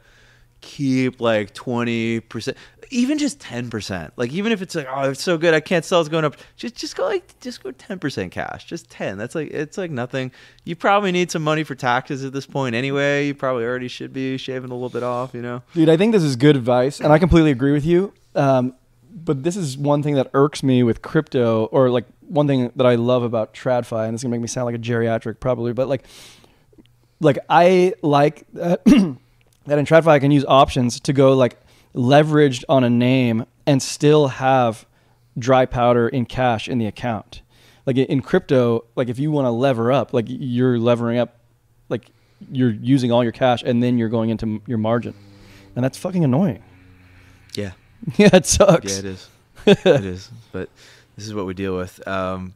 keep like twenty percent, even just ten percent. Like even if it's like, oh, it's so good, I can't sell, it's going up, just just go like just go ten percent cash, just ten. That's like, it's like nothing. You probably need some money for taxes at this point anyway. You probably already should be shaving a little bit off, you know. Dude, I think this is good advice and I completely agree with you, um but this is one thing that irks me with crypto, or like one thing that I love about TradFi, and it's gonna make me sound like a geriatric probably, but like like I like uh, that in TradFi I can use options to go like leveraged on a name and still have dry powder in cash in the account. Like in crypto, like if you want to lever up, like you're levering up, like you're using all your cash and then you're going into your margin. And that's fucking annoying. Yeah. Yeah, it sucks. Yeah, it is. It is. But this is what we deal with. Um,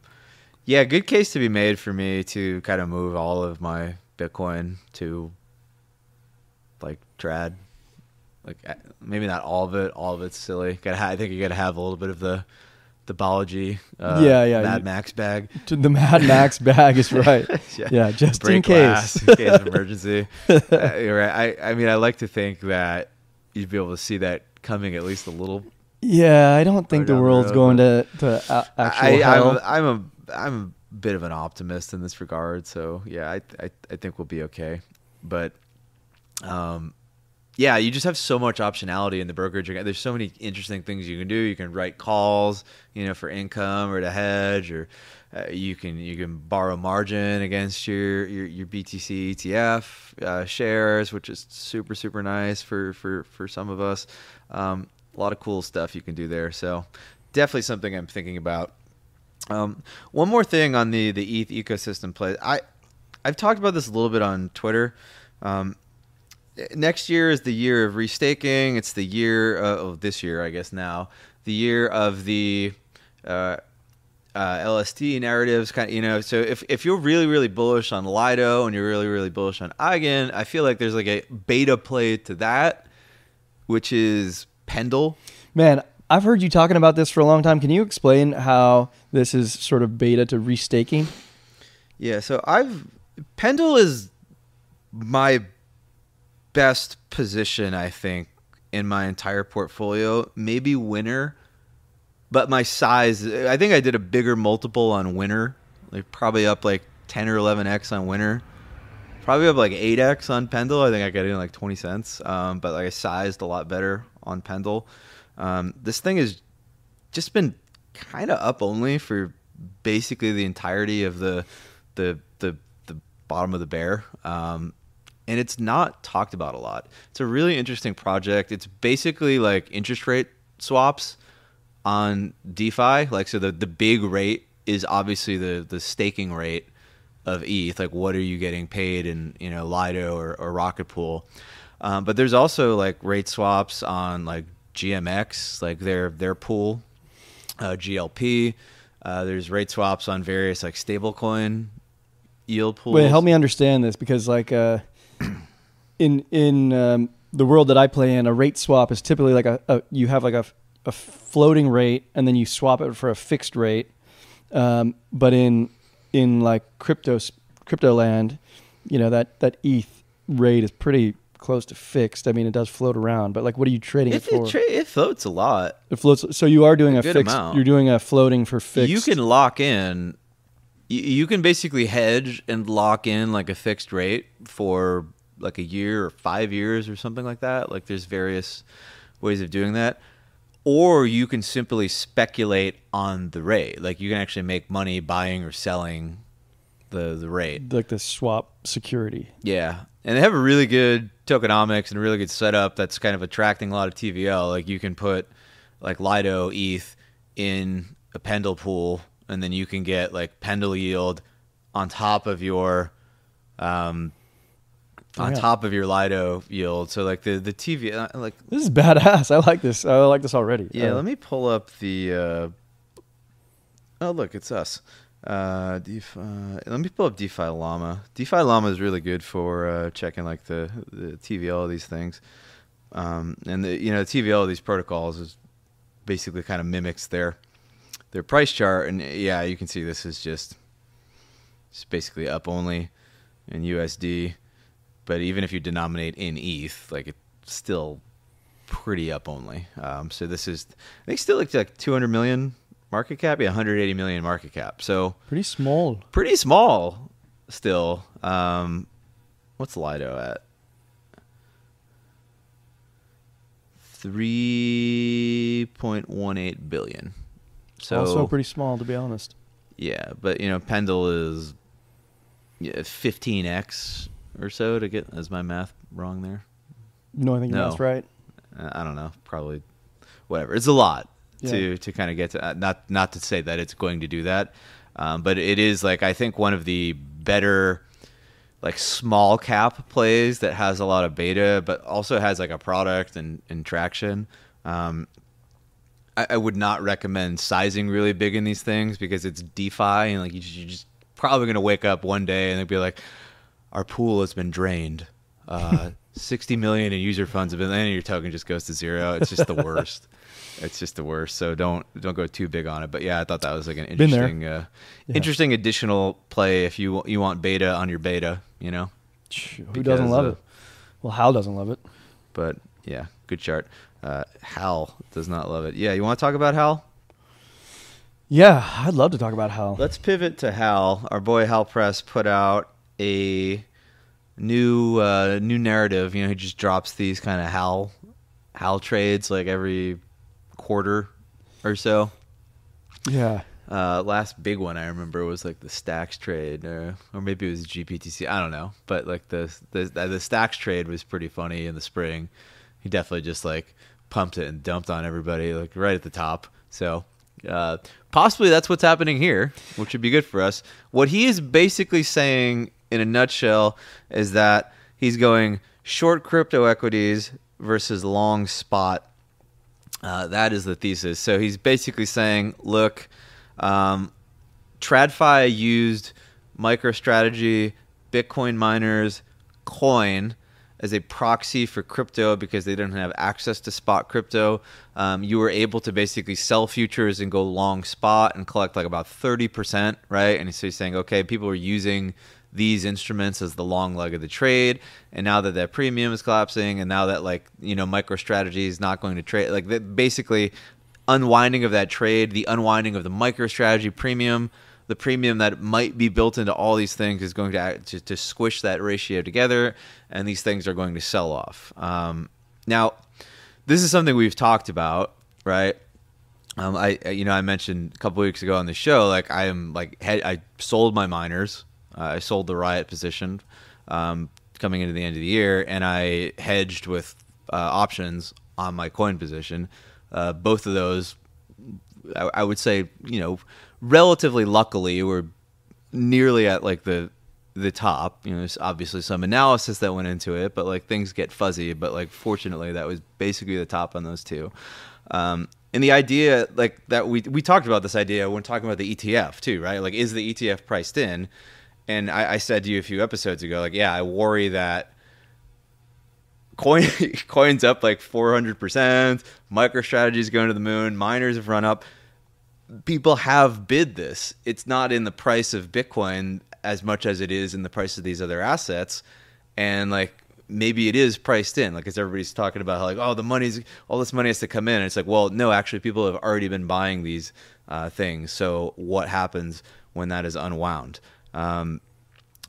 yeah, good case to be made for me to kind of move all of my Bitcoin to like trad, like maybe not all of it. All of it's silly. Gotta ha- I think you got to have a little bit of the, the biology. Uh, yeah, yeah. Mad Max bag. The Mad Max bag is right. Yeah. Yeah, just break in case, in case of emergency. uh, you're right. I, I mean, I like to think that you'd be able to see that coming at least a little. Yeah, I don't think the world's going to to a- actual I, hell. I'm a, I'm a I'm a bit of an optimist in this regard. So yeah, I I, I think we'll be okay, but. Um, yeah, you just have so much optionality in the brokerage. There's so many interesting things you can do. You can write calls, you know, for income or to hedge, or uh, you can you can borrow margin against your your, your B T C E T F uh, shares, which is super super nice for for for some of us. Um, a lot of cool stuff you can do there. So definitely something I'm thinking about. Um, one more thing on the the E T H ecosystem play. I I've talked about this a little bit on Twitter. Um, Next year is the year of restaking. It's the year of oh, this year, I guess now, the year of the uh, uh, L S D narratives. Kind of, you know. So if if you're really really bullish on Lido and you're really really bullish on Eigen, I feel like there's like a beta play to that, which is Pendle. Man, I've heard you talking about this for a long time. Can you explain how this is sort of beta to restaking? Yeah. So I've Pendle is my best position, I think, in my entire portfolio, maybe winner But my size, I think I did a bigger multiple on Winner. Like probably up like ten or eleven X on Winner. Probably up like eight X on Pendle. I think I got in like twenty cents. Um, but like I sized a lot better on Pendle. Um, this thing has just been kind of up only for basically the entirety of the the the, the bottom of the bear. Um, and it's not talked about a lot. It's a really interesting project. It's basically like interest rate swaps on DeFi. Like, so the, the big rate is obviously the, the staking rate of E T H. Like, what are you getting paid in, you know, Lido or, or Rocket Pool? Um, but there's also like rate swaps on like G M X, like their, their pool, uh, G L P. Uh, there's rate swaps on various like stablecoin yield pools. Wait, help me understand this, because like, uh, in, in, um, the world that I play in, a rate swap is typically like a, a you have like a, a floating rate, and then you swap it for a fixed rate. Um, but in in like crypto crypto land, you know, that that E T H rate is pretty close to fixed. I mean, it does float around, but like, what are you trading it, it for? It, tra it floats a lot. It floats. So you are doing a, a fixed amount. You're doing a floating for fixed. You can lock in. You, you can basically hedge and lock in like a fixed rate for like a year or five years or something like that. Like, there's various ways of doing that. Or you can simply speculate on the rate. Like, you can actually make money buying or selling the, the rate. Like the swap security. Yeah. And they have a really good tokenomics and a really good setup that's kind of attracting a lot of T V L. Like, you can put like Lido E T H in a Pendle pool, and then you can get like Pendle yield on top of your um, on yeah. top of your Lido yield. So like the, the T V L, like, this is badass. I like this. I like this already. Yeah. Uh, let me pull up the, uh, oh, look, it's us. Uh, DeFi, let me pull up DeFi Llama. DeFi Llama is really good for, uh, checking like the, the T V L of these things. Um, and the, you know, the T V L of these protocols is basically kind of mimics their, their price chart. And yeah, you can see this is just, it's basically up only in U S D. But even if you denominate in E T H, like, it's still pretty up only. Um, so this is, I think, still like, like two hundred million market cap, yeah, one hundred eighty million market cap. So pretty small. Pretty small still. Um, what's Lido at? three point one eight billion. So also pretty small, to be honest. Yeah, but you know, Pendle is yeah, fifteen X. Or so to get, is my math wrong there? No, I think your no. math's right. I don't know, probably, whatever. It's a lot yeah. to to kind of get to. Uh, not not to say that it's going to do that, um, but it is like, I think, one of the better like small cap plays that has a lot of beta, but also has like a product and, and traction. Um, I, I would not recommend sizing really big in these things, because it's DeFi, and like you just, you're just probably gonna wake up one day and they'd be like, our pool has been drained. Uh, sixty million in user funds have been, and your token just goes to zero. It's just the worst. It's just the worst. So don't don't go too big on it. But yeah, I thought that was like an interesting, uh, yeah. interesting additional play if you you want beta on your beta. You know, who because, doesn't love uh, it? Well, Hal doesn't love it. But yeah, good chart. Uh, Hal does not love it. Yeah, you want to talk about Hal? Yeah, I'd love to talk about Hal. Let's pivot to Hal. Our boy Hal Press put out a new uh, new narrative. You know, he just drops these kind of Hal Hal trades like every quarter or so. Yeah. Uh, last big one I remember was like the Stacks trade, or, or maybe it was G P T C. I don't know, but like the the the Stacks trade was pretty funny in the spring. He definitely just like pumped it and dumped on everybody like right at the top. So. Uh, possibly that's what's happening here, which would be good for us. What he is basically saying in a nutshell is that he's going short crypto equities versus long spot. Uh, that is the thesis. So he's basically saying, look, um, TradFi used MicroStrategy, Bitcoin miners, coin as a proxy for crypto because they didn't have access to spot crypto. Um, you were able to basically sell futures and go long spot and collect like about thirty percent, right? And so he's saying, okay, people are using these instruments as the long leg of the trade, and now that that premium is collapsing, and now that like you know MicroStrategy is not going to trade, like that basically unwinding of that trade, the unwinding of the MicroStrategy premium, the premium that might be built into all these things is going to, to, to squish that ratio together, and these things are going to sell off. Um, now, this is something we've talked about, right? Um, I, you know, I mentioned a couple weeks ago on the show, like I am like, head, I sold my miners. Uh, I sold the Riot position um, coming into the end of the year, and I hedged with uh, options on my coin position. Uh, both of those, I, I would say, you know, relatively luckily were nearly at like the the top. You know, there's obviously some analysis that went into it, but like things get fuzzy. But like fortunately, that was basically the top on those two. Um, and the idea, like that we we talked about this idea when talking about the E T F too, right? Like, is the E T F priced in? And I, I said to you a few episodes ago, like, yeah, I worry that coin coins up like four hundred percent, MicroStrategy's going to the moon, miners have run up. People have bid this. It's not in the price of Bitcoin as much as it is in the price of these other assets. And like, maybe it is priced in, like, as everybody's talking about, how, like, oh, the money's, all this money has to come in. And it's like, well, no, actually, people have already been buying these uh, things. So what happens when that is unwound? Um,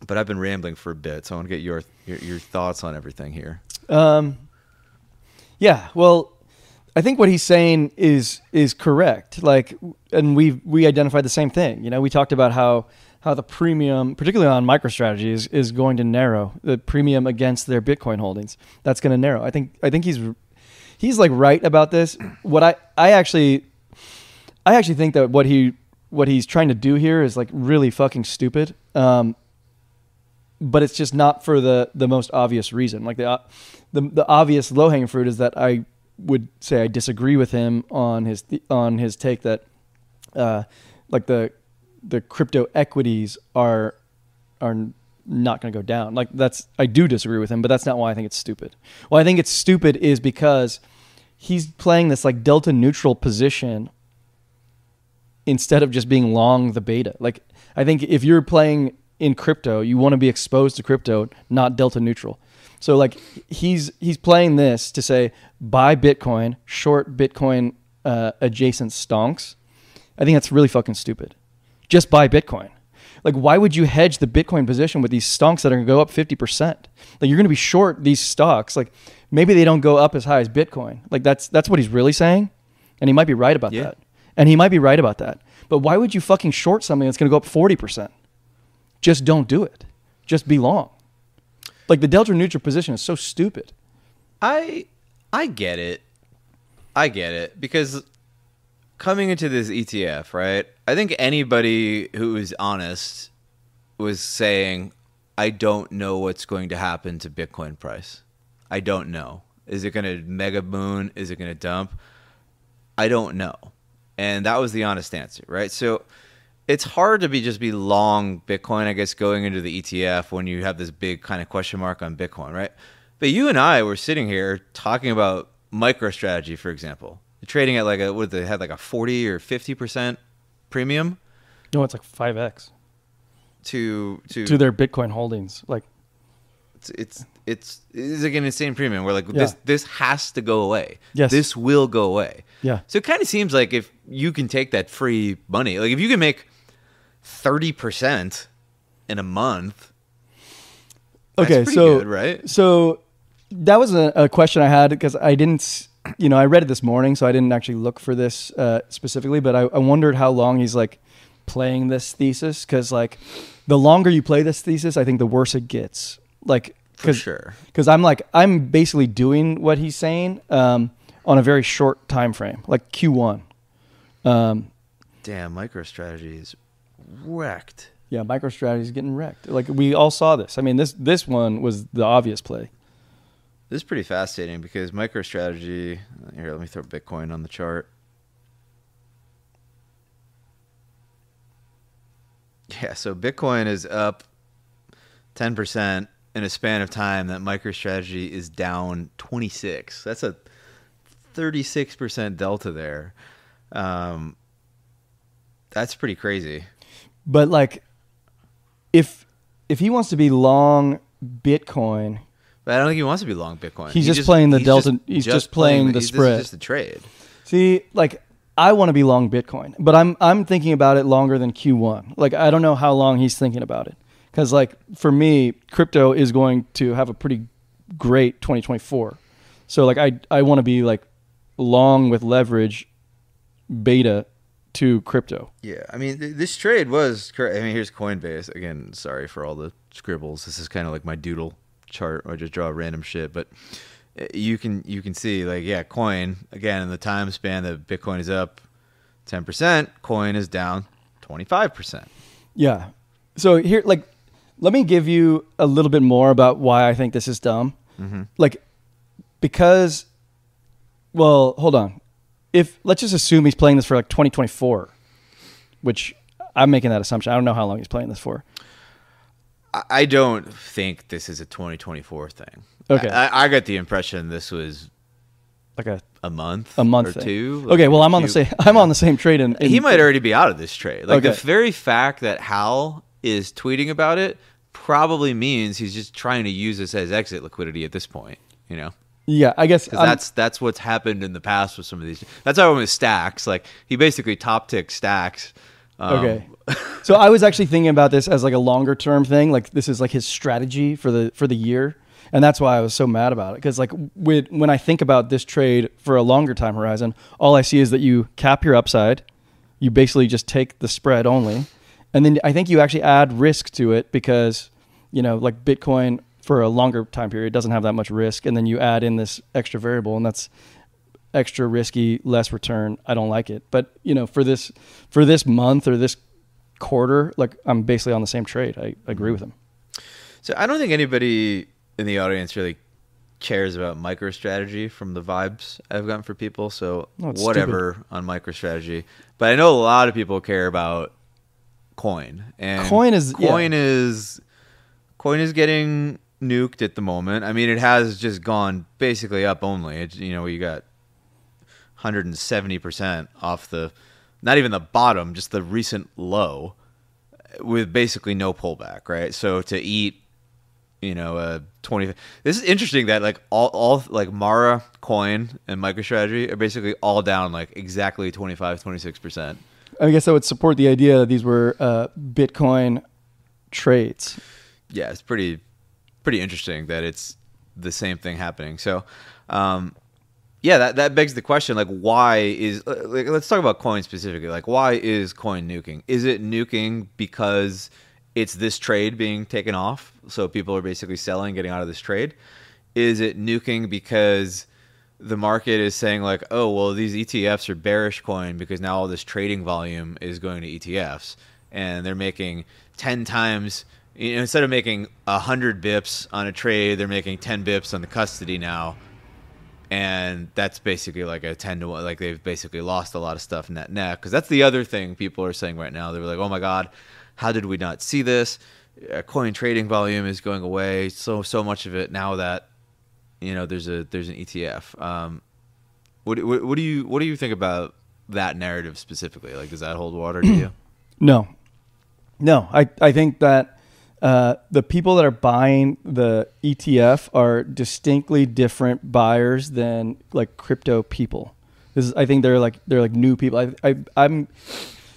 but I've been rambling for a bit, so I want to get your, your, your thoughts on everything here. Um, yeah, well, I think what he's saying is, is correct. Like, and we, we identified the same thing. You know, we talked about how, how the premium, particularly on MicroStrategy, is, is going to narrow, the premium against their Bitcoin holdings. That's going to narrow. I think, I think he's, he's like right about this. What I, I actually, I actually think that what he, what he's trying to do here is like really fucking stupid. Um, but it's just not for the, the most obvious reason. Like the, the, the obvious low hanging fruit is that I would say I disagree with him on his, th- on his take that, uh, like the, the crypto equities are, are not going to go down. Like that's, I do disagree with him, but that's not why I think it's stupid. Why I think it's stupid is because he's playing this like delta neutral position instead of just being long the beta. Like, I think if you're playing in crypto, you want to be exposed to crypto, not delta neutral. So like he's, he's playing this to say, buy Bitcoin, short Bitcoin uh, adjacent stonks. I think that's really fucking stupid. Just buy Bitcoin. Like, why would you hedge the Bitcoin position with these stonks that are going to go up fifty percent? Like, you're going to be short these stocks. Like, maybe they don't go up as high as Bitcoin. Like, that's, that's what he's really saying. And he might be right about yeah. that. And he might be right about that. But why would you fucking short something that's going to go up forty percent? Just don't do it. Just be long. Like, the delta neutral position is so stupid. I I get it. I get it. Because coming into this E T F, right, I think anybody who is honest was saying, I don't know what's going to happen to Bitcoin price. I don't know. Is it going to mega moon? Is it going to dump? I don't know. And that was the honest answer, right? So it's hard to be just be long Bitcoin, I guess, going into the E T F when you have this big kind of question mark on Bitcoin, right? But you and I were sitting here talking about MicroStrategy, for example, trading at like a, what did they have, like a forty or fifty percent premium? No, it's like five X to to to their Bitcoin holdings. Like it's it's it's, it's like an insane premium. We're like, yeah. this this has to go away. Yes, this will go away. Yeah. So it kind of seems like if you can take that free money, like if you can make thirty percent in a month, that's okay, pretty so, good, right? So that was a, a question I had because I didn't, you know, I read it this morning, so I didn't actually look for this uh, specifically, but I, I wondered how long he's like playing this thesis because like the longer you play this thesis, I think the worse it gets. Like, for sure. Because I'm like, I'm basically doing what he's saying. Um, on a very short time frame, like Q one. Um, Damn, MicroStrategy is wrecked. Yeah, MicroStrategy is getting wrecked. Like, we all saw this. I mean, this this one was the obvious play. This is pretty fascinating because MicroStrategy... Here, let me throw Bitcoin on the chart. Yeah, so Bitcoin is up ten percent in a span of time that MicroStrategy is down twenty-six. That's a... thirty-six percent delta there. Um, that's pretty crazy. But like, if if he wants to be long Bitcoin, but I don't think he wants to be long Bitcoin. He's, he's just playing the delta. Just, he's just, just playing, playing the, the he's spread. Just, just the trade. See, like I want to be long Bitcoin, but I'm I'm thinking about it longer than Q one. Like, I don't know how long he's thinking about it. Because, like, for me, crypto is going to have a pretty great twenty twenty-four. So, like, I I want to be, like, long with leverage beta to crypto. Yeah, I mean, th- this trade was... Cr- I mean, here's Coinbase. Again, sorry for all the scribbles. This is kind of like my doodle chart where I just draw random shit, but... You can you can see, like, yeah, coin, again, in the time span that Bitcoin is up ten percent, coin is down twenty-five percent. Yeah. So here, like, let me give you a little bit more about why I think this is dumb. Mm-hmm. Like, because, well, hold on. If, let's just assume he's playing this for, like, twenty twenty-four, which I'm making that assumption. I don't know how long he's playing this for. I don't think this is a twenty twenty-four thing. Okay, I, I got the impression this was like a, a month, a month or thing. two. Like okay, well, I'm two. on the same. I'm on the same trade, and he might already be out of this trade. Like okay. The very fact that Hal is tweeting about it probably means he's just trying to use this as exit liquidity at this point. You know? Yeah, I guess that's that's what's happened in the past with some of these. That's how it was Stacks. Like he basically top tick Stacks. Um, okay. So I was actually thinking about this as like a longer term thing. Like this is like his strategy for the for the year. And that's why I was so mad about it. Because like with, when I think about this trade for a longer time horizon, all I see is that you cap your upside. You basically just take the spread only. And then I think you actually add risk to it because, you know, like Bitcoin for a longer time period doesn't have that much risk. And then you add in this extra variable and that's extra risky, less return. I don't like it. But, you know, for this for this month or this quarter, like I'm basically on the same trade. I agree with him. So I don't think anybody... in the audience really cares about MicroStrategy from the vibes I've gotten for people. So oh, whatever stupid. On MicroStrategy. But I know a lot of people care about coin. And coin is coin yeah. is coin is getting nuked at the moment. I mean, it has just gone basically up only. It, you know, you got one hundred seventy percent off the not even the bottom, just the recent low with basically no pullback, right? So to eat You know, uh, twenty. This is interesting that like all, all like Mara, Coin, and MicroStrategy are basically all down like exactly twenty-five, twenty-six percent. I guess that would support the idea that these were uh, Bitcoin trades. Yeah, it's pretty, pretty interesting that it's the same thing happening. So, um, yeah, that that begs the question: like, why is like let's talk about Coin specifically. Like, why is Coin nuking? Is it nuking because it's this trade being taken off, so people are basically selling, getting out of this trade? Is it nuking because the market is saying like, oh, well, these E T Fs are bearish coin because now all this trading volume is going to E T Fs, and they're making ten times, you know, instead of making one hundred bips on a trade, they're making ten bips on the custody now, and that's basically like a ten to one, like they've basically lost a lot of stuff net net, because that's the other thing people are saying right now. They're like, oh my God, how did we not see this? Coin trading volume is going away. So so much of it now that you know there's a there's an E T F. Um, what, what what do you what do you think about that narrative specifically? Like, does that hold water to you? No, no. I I think that uh, the people that are buying the E T F are distinctly different buyers than like crypto people. This is, I think they're like they're like new people. I, I I'm.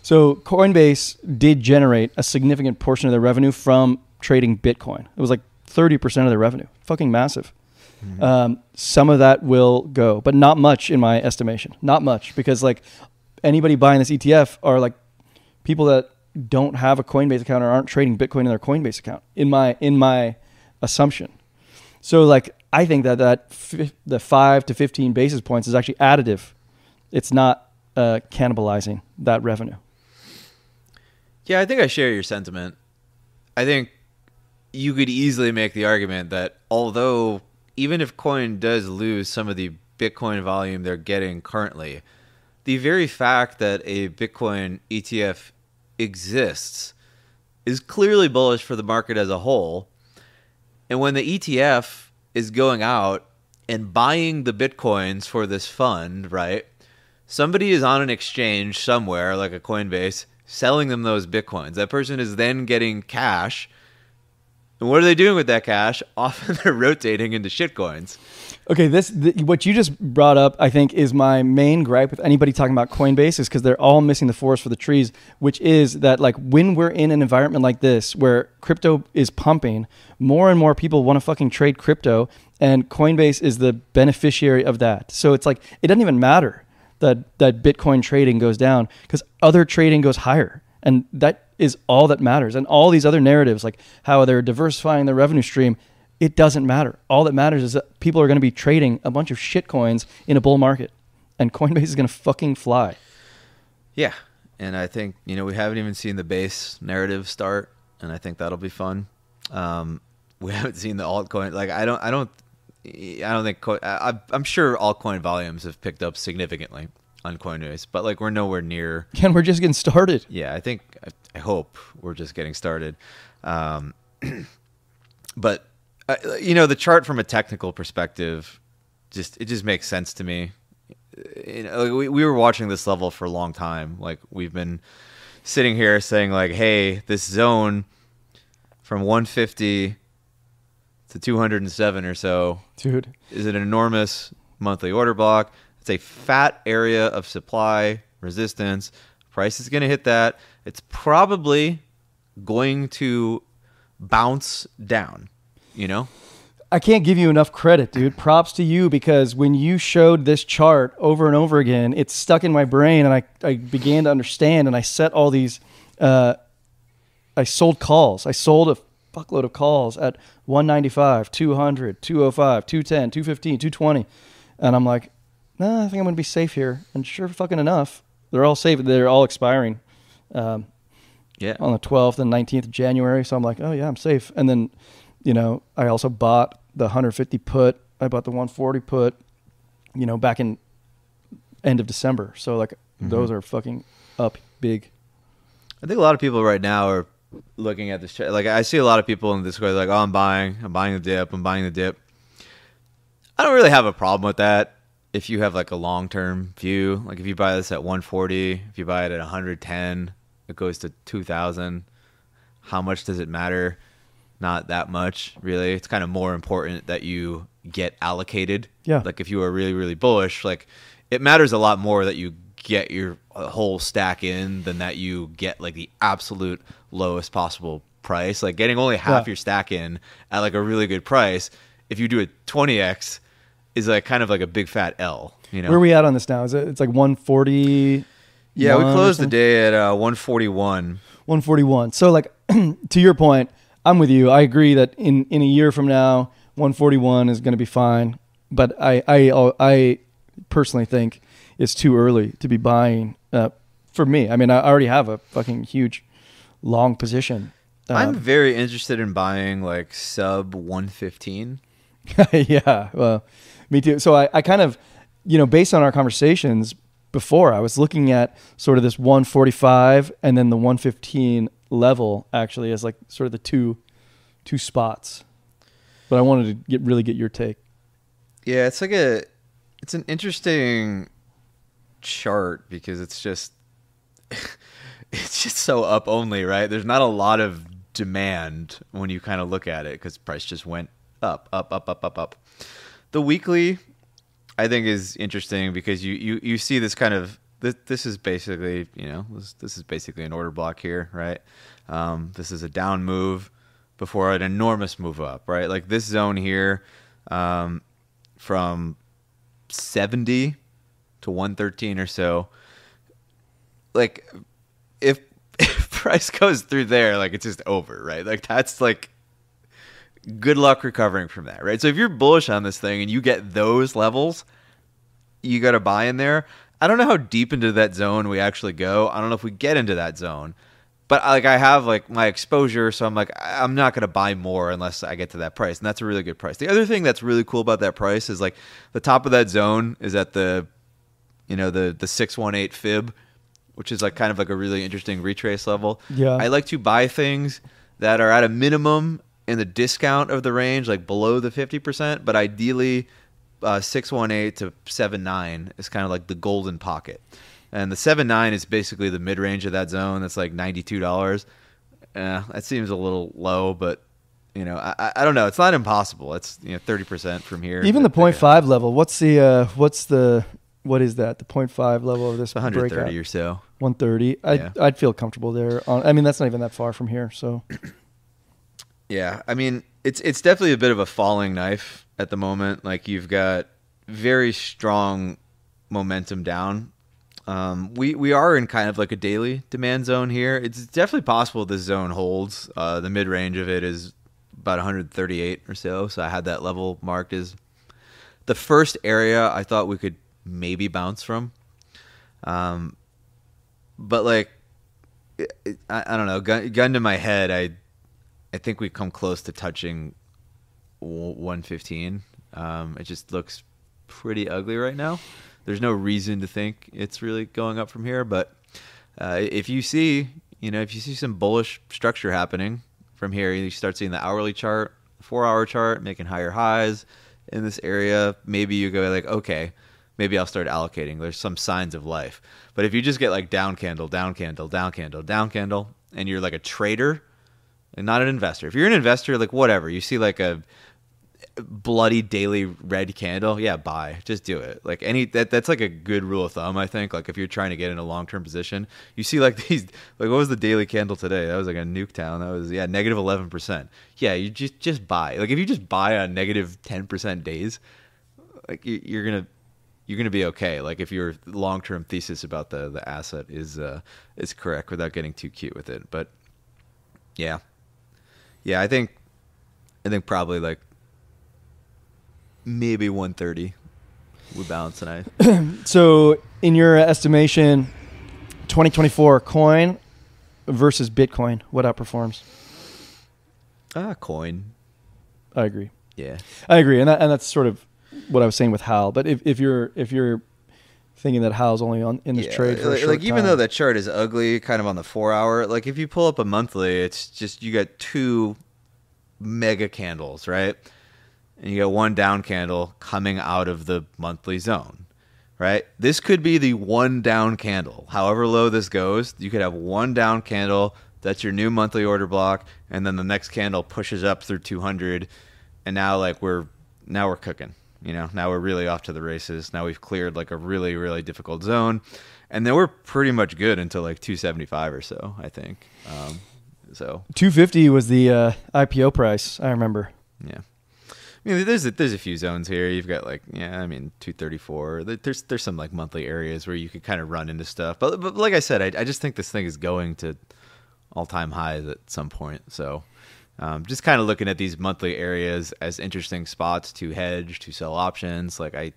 So Coinbase did generate a significant portion of their revenue from trading Bitcoin. It was like thirty percent of their revenue. Fucking massive. Mm-hmm. Um, some of that will go, but not much in my estimation. Not much, because like anybody buying this E T F are like people that don't have a Coinbase account or aren't trading Bitcoin in their Coinbase account, in my in my assumption. So like I think that, that f- the five to fifteen basis points is actually additive. It's not uh, cannibalizing that revenue. Yeah, I think I share your sentiment. I think you could easily make the argument that although even if Coin does lose some of the Bitcoin volume they're getting currently, the very fact that a Bitcoin E T F exists is clearly bullish for the market as a whole. And when the E T F is going out and buying the Bitcoins for this fund, right? Somebody is on an exchange somewhere, like a Coinbase, selling them those Bitcoins. That person is then getting cash And what are they doing with that cash? Often they're rotating into shitcoins. Okay, this the, what you just brought up, I think, is my main gripe with anybody talking about Coinbase, is because they're all missing the forest for the trees, which is that, like, when we're in an environment like this where crypto is pumping, more and more people want to fucking trade crypto, and Coinbase is the beneficiary of that. So it's like, it doesn't even matter that that Bitcoin trading goes down, because other trading goes higher, and that is all that matters. And all these other narratives, like how they're diversifying their revenue stream, it doesn't matter. All that matters is that people are going to be trading a bunch of shit coins in a bull market, and Coinbase is going to fucking fly. Yeah. And I think, you know, we haven't even seen the base narrative start, and I think that'll be fun. Um, we haven't seen the altcoin. Like, I don't, I don't, I don't think, I, I'm sure altcoin volumes have picked up significantly on Coinbase, but like, we're nowhere near. And we're just getting started. Yeah. I think, I, I hope we're just getting started. Um, but, you know, the chart from a technical perspective, just it just makes sense to me. You know, we, we were watching this level for a long time. Like, we've been sitting here saying, like, hey, this zone from one fifty to two hundred seven or so, dude, is an enormous monthly order block. It's a fat area of supply resistance. Price is going to hit that. It's probably going to bounce down. You know, I can't give you enough credit, dude. Props to you, because when you showed this chart over and over again, it stuck in my brain, and I, I began to understand, and I set all these, uh, I sold calls. I sold a fuckload of calls at one ninety-five, two hundred, two oh five, two ten, two fifteen, two twenty. And I'm like, nah, I think I'm going to be safe here. And sure fucking enough, they're all safe. They're all expiring. Um, yeah. On the twelfth and nineteenth of January. So I'm like, oh yeah, I'm safe. And then, you know, I also bought the one fifty put. I bought the one forty put, you know, back in end of December. So, like, mm-hmm. those are fucking up big. I think a lot of people right now are looking at this. Like, I see a lot of people in Discord like, oh, I'm buying. I'm buying the dip. I'm buying the dip. I don't really have a problem with that if you have, like, a long-term view. Like, if you buy this at one forty, if you buy it at one ten, it goes to two thousand. How much does it matter? Not that much, really. It's kind of more important that you get allocated. Yeah. Like, if you are really, really bullish, like, it matters a lot more that you get your whole stack in than that you get, like, the absolute lowest possible price. Like, getting only half yeah. your stack in at, like, a really good price, if you do a twenty X, is, like, kind of like a big fat L, you know? Where are we at on this now? Is it, it's like one forty? Yeah, we closed the day at uh, one forty-one. one forty-one. So, like, to your point, I'm with you. I agree that in, in a year from now, one forty-one is going to be fine. But I I I personally think it's too early to be buying uh, for me. I mean, I already have a fucking huge long position. Uh, I'm very interested in buying, like, sub one fifteen. Yeah, well, me too. So I, I kind of, you know, based on our conversations before, I was looking at sort of this one forty-five and then the one fifteen level actually as, like, sort of the two two spots, but I wanted to get really get your take. Yeah, it's like a it's an interesting chart because it's just it's just so up only, right? There's not a lot of demand when you kind of look at it because price just went up up up up up up. The weekly I think is interesting because you you you see this kind of This, this is basically, you know, this, this is basically an order block here, right? Um, this is a down move before an enormous move up, right? Like, this zone here um, from seventy to one thirteen or so, like, if, if price goes through there, like, it's just over, right? Like, that's, like, good luck recovering from that, right? So if you're bullish on this thing and you get those levels, you got to buy in there. I don't know how deep into that zone we actually go. I don't know if we get into that zone, but like I have like my exposure, so I'm like I'm not gonna buy more unless I get to that price, and that's a really good price. The other thing that's really cool about that price is like the top of that zone is at the, you know, the the six one eight fib, which is like kind of like a really interesting retrace level. Yeah, I like to buy things that are at a minimum in the discount of the range, like below the fifty percent, but ideally. Uh, six one eight to seven nine is kind of like the golden pocket. And the seven nine is basically the mid-range of that zone. That's like ninety-two dollars. Eh, that seems a little low, but you know, I, I don't know. It's not impossible. It's, you know, thirty percent from here. Even the point five level. What's the, uh, what's the, what is that? The point five level of this one thirty breakout? Or so. one thirty. I'd, yeah. I'd feel comfortable there. On, I mean, that's not even that far from here. So, yeah, I mean, it's, it's definitely a bit of a falling knife at the moment. Like, you've got very strong momentum down. Um, we, we are in kind of like a daily demand zone here. It's definitely possible this zone holds. Uh, the mid range of it is about one thirty-eight or so. So I had that level marked as the first area I thought we could maybe bounce from. Um, but like, it, it, I, I don't know, gun, gun to my head, I, I think we've come close to touching one fifteen. Um, it just looks pretty ugly right now. There's no reason to think it's really going up from here. But uh, if you see, you know, if you see some bullish structure happening from here, you start seeing the hourly chart, four hour chart, making higher highs in this area. Maybe you go like, okay, maybe I'll start allocating. There's some signs of life. But if you just get like down candle, down candle, down candle, down candle, and you're like a trader and not an investor. If you're an investor, like whatever, you see like a bloody daily red candle, yeah, buy. Just do it. Like any that that's like a good rule of thumb, I think. Like if you're trying to get in a long term position, you see like these, like what was the daily candle today? That was like a nuke town. That was yeah negative eleven percent. Yeah, you just just buy. Like if you just buy on negative ten percent days, like you, you're gonna you're gonna be okay. Like if your long term thesis about the the asset is uh is correct without getting too cute with it. But yeah, yeah, I think I think probably like. Maybe one thirty would balance tonight. So in your estimation, twenty twenty-four coin versus Bitcoin, what outperforms? Ah, uh, coin. I agree. Yeah, I agree, and that, and that's sort of what I was saying with Hal. But if, if you're if you're thinking that Hal's only on in this yeah, trade, for like, a short like even time, though that chart is ugly, kind of on the four hour, like if you pull up a monthly, it's just you got two mega candles, right? And you got one down candle coming out of the monthly zone, right? This could be the one down candle. However low this goes, you could have one down candle. That's your new monthly order block. And then the next candle pushes up through two hundred. And now like we're, now we're cooking, you know, now we're really off to the races. Now we've cleared like a really, really difficult zone. And then we're pretty much good until like two seventy-five or so, I think. Um, so two fifty was the uh, I P O price. I remember. Yeah. I mean, there's a, there's a few zones here. You've got like, yeah, I mean, two thirty-four. There's there's some like monthly areas where you could kind of run into stuff. But, but like I said, I, I just think this thing is going to all-time highs at some point. So um, just kind of looking at these monthly areas as interesting spots to hedge, to sell options. Like I,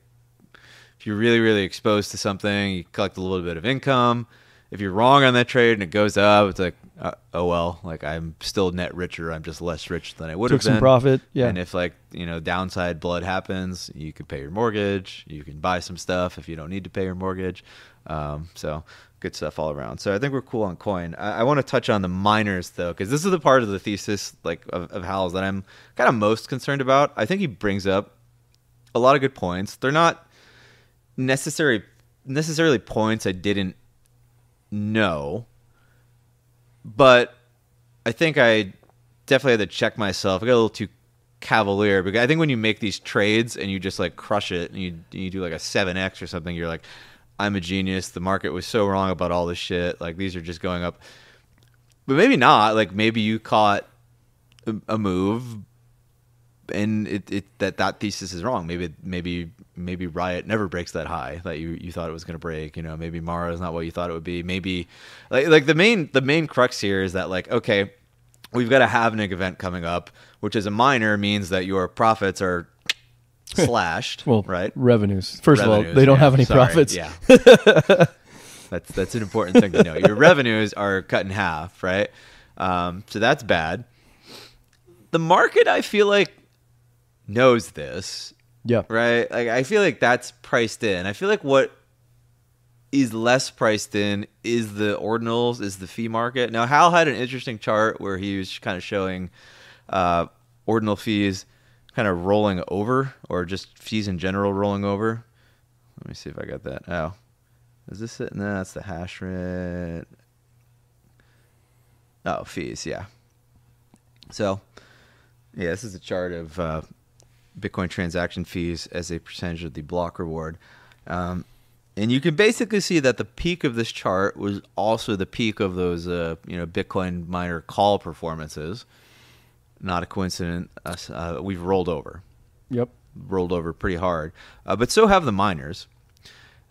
if you're really, really exposed to something, you collect a little bit of income. If you're wrong on that trade and it goes up, it's like, uh, oh, well, like I'm still net richer. I'm just less rich than I would have been. Took some profit. Yeah. And if like, you know, downside blood happens, you could pay your mortgage. You can buy some stuff if you don't need to pay your mortgage. Um, so good stuff all around. So I think we're cool on coin. I, I want to touch on the miners though, because this is the part of the thesis like of, of Hal's that I'm kind of most concerned about. I think he brings up a lot of good points. They're not necessary, necessarily points I didn't No, but I think I definitely had to check myself. I got a little too cavalier because I think when you make these trades and you just like crush it and you you do like a seven X or something, you're like, I'm a genius. The market was so wrong about all this shit. Like these are just going up, but maybe not. Like maybe you caught a, a move and it, it that that thesis is wrong. Maybe maybe. Maybe Riot never breaks that high that you, you thought it was going to break. You know, maybe Mara is not what you thought it would be. Maybe like like the main the main crux here is that like, okay, we've got a halving event coming up, which as a miner means that your profits are slashed. Well, right? Revenues. First revenues, of all, they don't yeah, have any sorry, profits. Yeah. that's that's an important thing to know. Your revenues are cut in half, right? Um, so that's bad. The market, I feel like, knows this. Yeah. Right. Like I feel like that's priced in. I feel like what is less priced in is the ordinals, is the fee market. Now Hal had an interesting chart where he was kind of showing uh, ordinal fees kind of rolling over, or just fees in general rolling over. Let me see if I got that. Oh, is this it? No, that's the hash rate. Oh, fees. Yeah. So Yeah, this is a chart of uh, Bitcoin transaction fees as a percentage of the block reward. Um, and you can basically see that the peak of this chart was also the peak of those uh, you know, Bitcoin miner call performances. Not a coincidence. Uh, we've rolled over. Yep. Rolled over pretty hard. Uh, but so have the miners.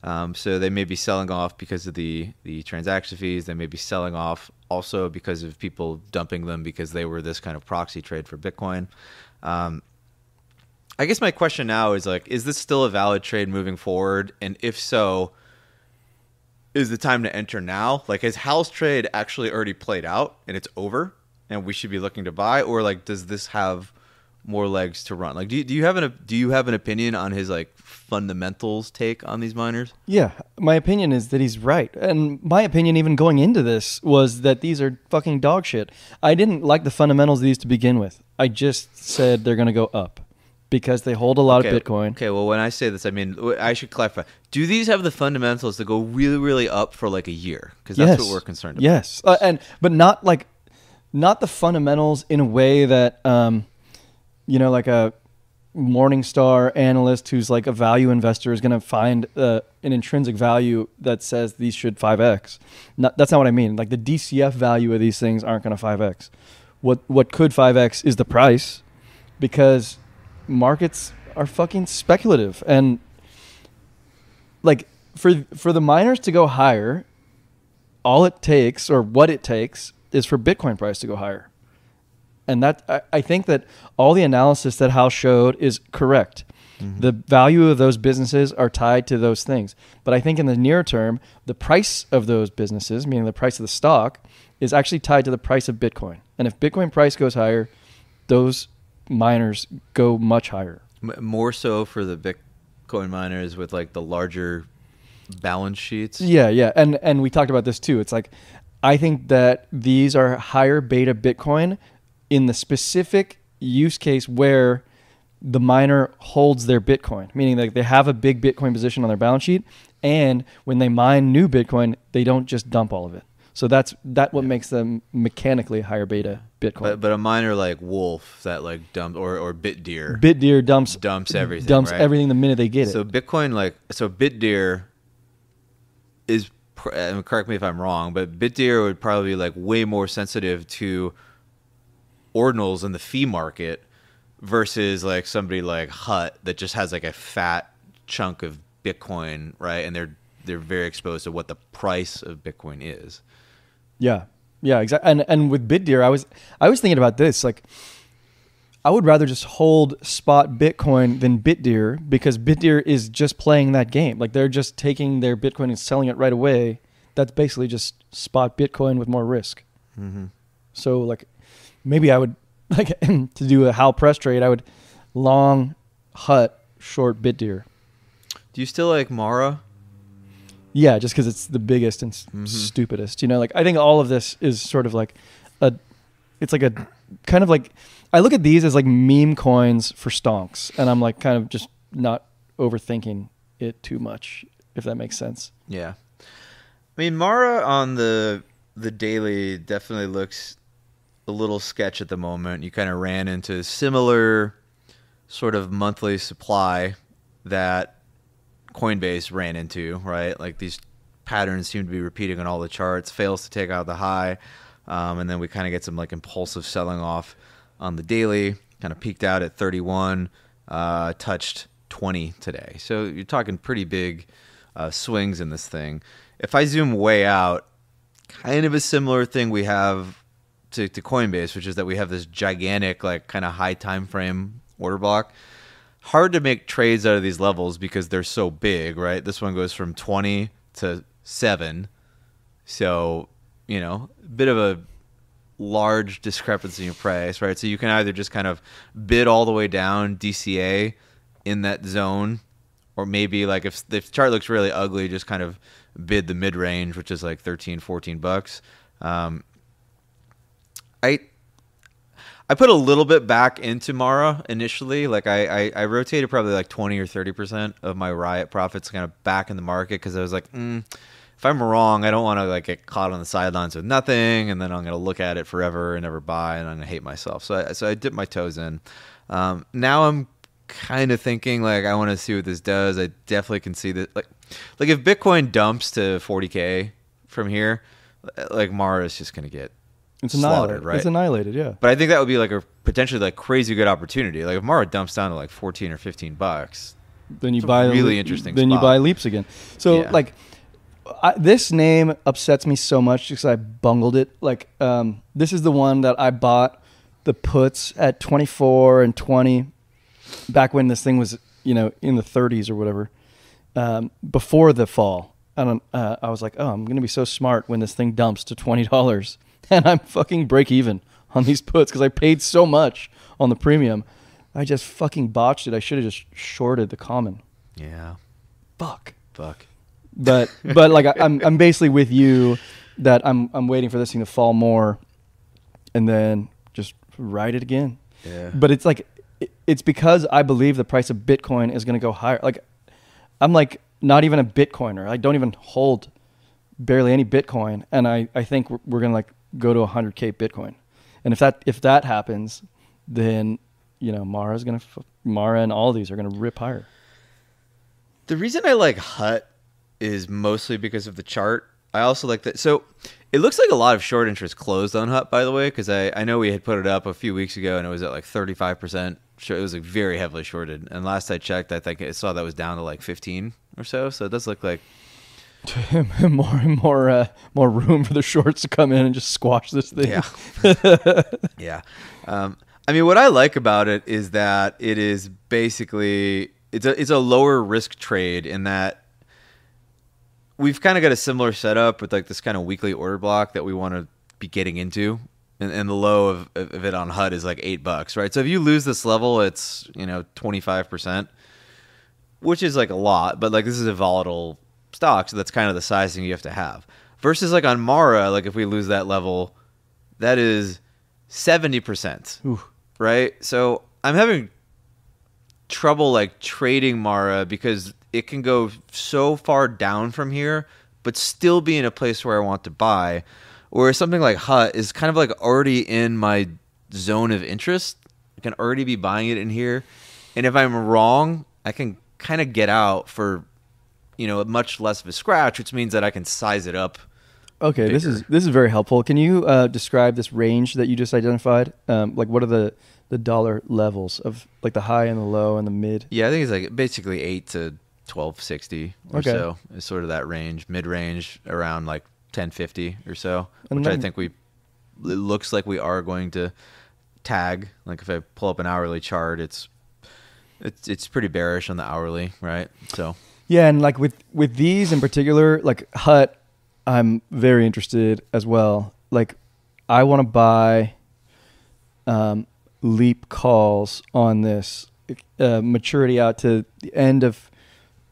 Um, so they may be selling off because of the, the transaction fees. They may be selling off also because of people dumping them because they were this kind of proxy trade for Bitcoin. Um, I guess my question now is, like, is this still a valid trade moving forward? And if so, is the time to enter now? Like, has Hal's trade actually already played out and it's over and we should be looking to buy? Or, like, does this have more legs to run? Like, do you, do you have an do you have an opinion on his, like, fundamentals take on these miners? Yeah, my opinion is that he's right, and my opinion even going into this was that these are fucking dog shit. I didn't like the fundamentals of these to begin with. I just said they're going to go up because they hold a lot okay. of Bitcoin. Okay, well, when I say this, I mean I should clarify. Do these have the fundamentals to go really, really up for like a year? Because that's yes. what we're concerned about. Yes, uh, and but not like not the fundamentals in a way that. Um, You know, like a Morningstar analyst who's like a value investor is going to find uh, an intrinsic value that says these should five X. Not, that's not what I mean. Like the D C F value of these things aren't going to five X. What what could five X is the price, because markets are fucking speculative. And like for for the miners to go higher, all it takes or what it takes is for Bitcoin price to go higher. And that I, I think that all the analysis that Hal showed is correct. Mm-hmm. The value of those businesses are tied to those things. But I think in the near term, the price of those businesses, meaning the price of the stock, is actually tied to the price of Bitcoin. And if Bitcoin price goes higher, those miners go much higher. More so for the Bitcoin miners with like the larger balance sheets. Yeah, yeah. And and we talked about this too. It's like, I think that these are higher beta Bitcoin in the specific use case where the miner holds their Bitcoin, meaning that they have a big Bitcoin position on their balance sheet, and when they mine new Bitcoin, they don't just dump all of it. So that's that what yeah. makes them mechanically higher beta Bitcoin. But, but a miner like Wolf that like dumps or or Bitdeer, Bitdeer dumps dumps everything, dumps right? everything the minute they get so it. So Bitcoin like so Bitdeer is, correct me if I'm wrong, but Bitdeer would probably be like way more sensitive to ordinals in the fee market versus like somebody like Hut that just has like a fat chunk of Bitcoin, right? And they're they're very exposed to what the price of Bitcoin is. Yeah, yeah, exactly. And and with Bitdeer, I was I was thinking about this. Like, I would rather just hold spot Bitcoin than Bitdeer, because Bitdeer is just playing that game. Like, they're just taking their Bitcoin and selling it right away. That's basically just spot Bitcoin with more risk. Mm-hmm. So like, maybe I would, like, to do a Hal Press trade, I would long Hut, short Bitdeer. Do you still like Mara? Yeah, just because it's the biggest and mm-hmm. stupidest. You know, like, I think all of this is sort of like a, it's like a, kind of like, I look at these as like meme coins for stonks, and I'm like kind of just not overthinking it too much, if that makes sense. Yeah. I mean, Mara on the the daily definitely looks a little sketch at the moment. You kind of ran into similar sort of monthly supply that Coinbase ran into, right? Like, these patterns seem to be repeating on all the charts, fails to take out the high, um, and then we kind of get some like impulsive selling off on the daily, kind of peaked out at thirty-one, uh, touched twenty today. So you're talking pretty big uh, swings in this thing. If I zoom way out, kind of a similar thing we have To, to Coinbase, which is that we have this gigantic, like, kind of high time frame order block. Hard to make trades out of these levels because they're so big, right? This one goes from twenty to seven, so, you know, a bit of a large discrepancy in price, right? So you can either just kind of bid all the way down D C A in that zone, or maybe like if, if the chart looks really ugly, just kind of bid the mid range, which is like thirteen, fourteen bucks. Um, I I put a little bit back into Mara initially. Like, I, I, I rotated probably like twenty or thirty percent of my Riot profits kind of back in the market because I was like, mm, if I'm wrong, I don't want to like get caught on the sidelines with nothing, and then I'm going to look at it forever and never buy, and I'm going to hate myself. So I, so I dipped my toes in. Um, now I'm kind of thinking like I want to see what this does. I definitely can see that like like if Bitcoin dumps to forty K from here, like Mara is just going to get it's slaughtered, right? It's annihilated, yeah. But I think that would be like a potentially like crazy good opportunity. Like if Mara dumps down to like fourteen or fifteen bucks, then you it's buy a really interesting. Then spot. You buy leaps again. So yeah. like I, this name upsets me so much because I bungled it. Like um, this is the one that I bought the puts at twenty-four and twenty back when this thing was, you know, in the thirties or whatever. Um, before the fall, I don't. Uh, I was like, oh, I'm gonna be so smart when this thing dumps to twenty dollars, and I'm fucking break even on these puts because I paid so much on the premium. I just fucking botched it. I should have just shorted the common. Yeah. Fuck. Fuck. But but like I, I'm I'm basically with you that I'm I'm waiting for this thing to fall more, and then just ride it again. Yeah. But it's like it, it's because I believe the price of Bitcoin is going to go higher. Like I'm like not even a Bitcoiner. I don't even hold barely any Bitcoin, and I I think we're, we're going to like go to one hundred K Bitcoin, and if that if that happens, then you know, Mara's gonna, Mara and all these are gonna rip higher. The reason I like Hut is mostly because of the chart. I also like that. So it looks like a lot of short interest closed on Hut, by the way, because I, I know we had put it up a few weeks ago and it was at like thirty-five percent. It was like very heavily shorted. And last I checked, I think I saw that was down to like fifteen or so. So it does look like more and more uh, more room for the shorts to come in and just squash this thing. Yeah. yeah. Um, I mean, what I like about it is that it is basically it's a it's a lower risk trade in that we've kind of got a similar setup with like this kind of weekly order block that we want to be getting into, and, and the low of, of it on H U D is like eight bucks, right? So if you lose this level, it's you know twenty-five percent, which is like a lot, but like this is a volatile stock, so that's kind of the sizing you have to have. Versus like on Mara, like if we lose that level, that is seventy percent. Ooh. Right? So I'm having trouble like trading Mara because it can go so far down from here, but still be in a place where I want to buy. Or something like Hut is kind of like already in my zone of interest. I can already be buying it in here. And if I'm wrong, I can kind of get out for, you know, much less of a scratch, which means that I can size it up. Okay, bigger. this is this is very helpful. Can you uh, describe this range that you just identified? Um, like, what are the, the dollar levels of like the high and the low and the mid? Yeah, I think it's like basically eight to twelve sixty or okay. so is sort of that range, mid range around like ten fifty or so, and which then, I think we it looks like we are going to tag. Like if I pull up an hourly chart, it's it's it's pretty bearish on the hourly, right? So yeah, and like with with these in particular, like Hut. I'm very interested as well. Like, I want to buy um, leap calls on this uh, maturity out to the end of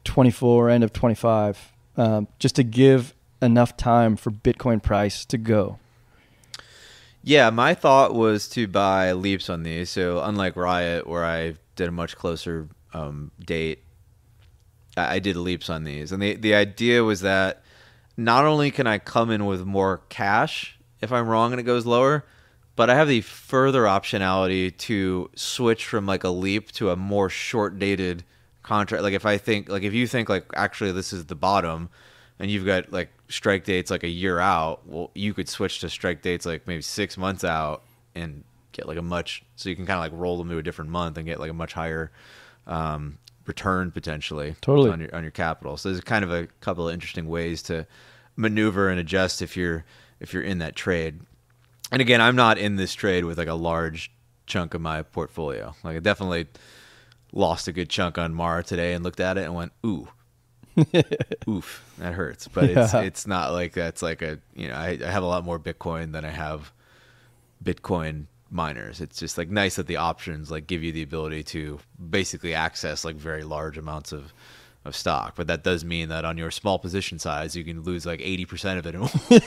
twenty-four, end of twenty-five, um, just to give enough time for Bitcoin price to go. Yeah, my thought was to buy leaps on these. So unlike Riot, where I did a much closer um, date, I, I did leaps on these. And the the idea was that not only can I come in with more cash if I'm wrong and it goes lower, but I have the further optionality to switch from like a leap to a more short dated contract. Like if I think like if you think like actually this is the bottom and you've got like strike dates like a year out, well, you could switch to strike dates like maybe six months out and get like a much so you can kind of like roll them to a different month and get like a much higher um, return potentially totally on your on your capital. So there's kind of a couple of interesting ways to maneuver and adjust if you're if you're in that trade. And again, I'm not in this trade with like a large chunk of my portfolio. Like I definitely lost a good chunk on Mara today and looked at it and went, ooh, oof, that hurts. But yeah. it's it's not like that's like a you know I, I have a lot more Bitcoin than I have Bitcoin miners. It's just like nice that the options like give you the ability to basically access like very large amounts of of stock, but that does mean that on your small position size, you can lose like eighty percent of it in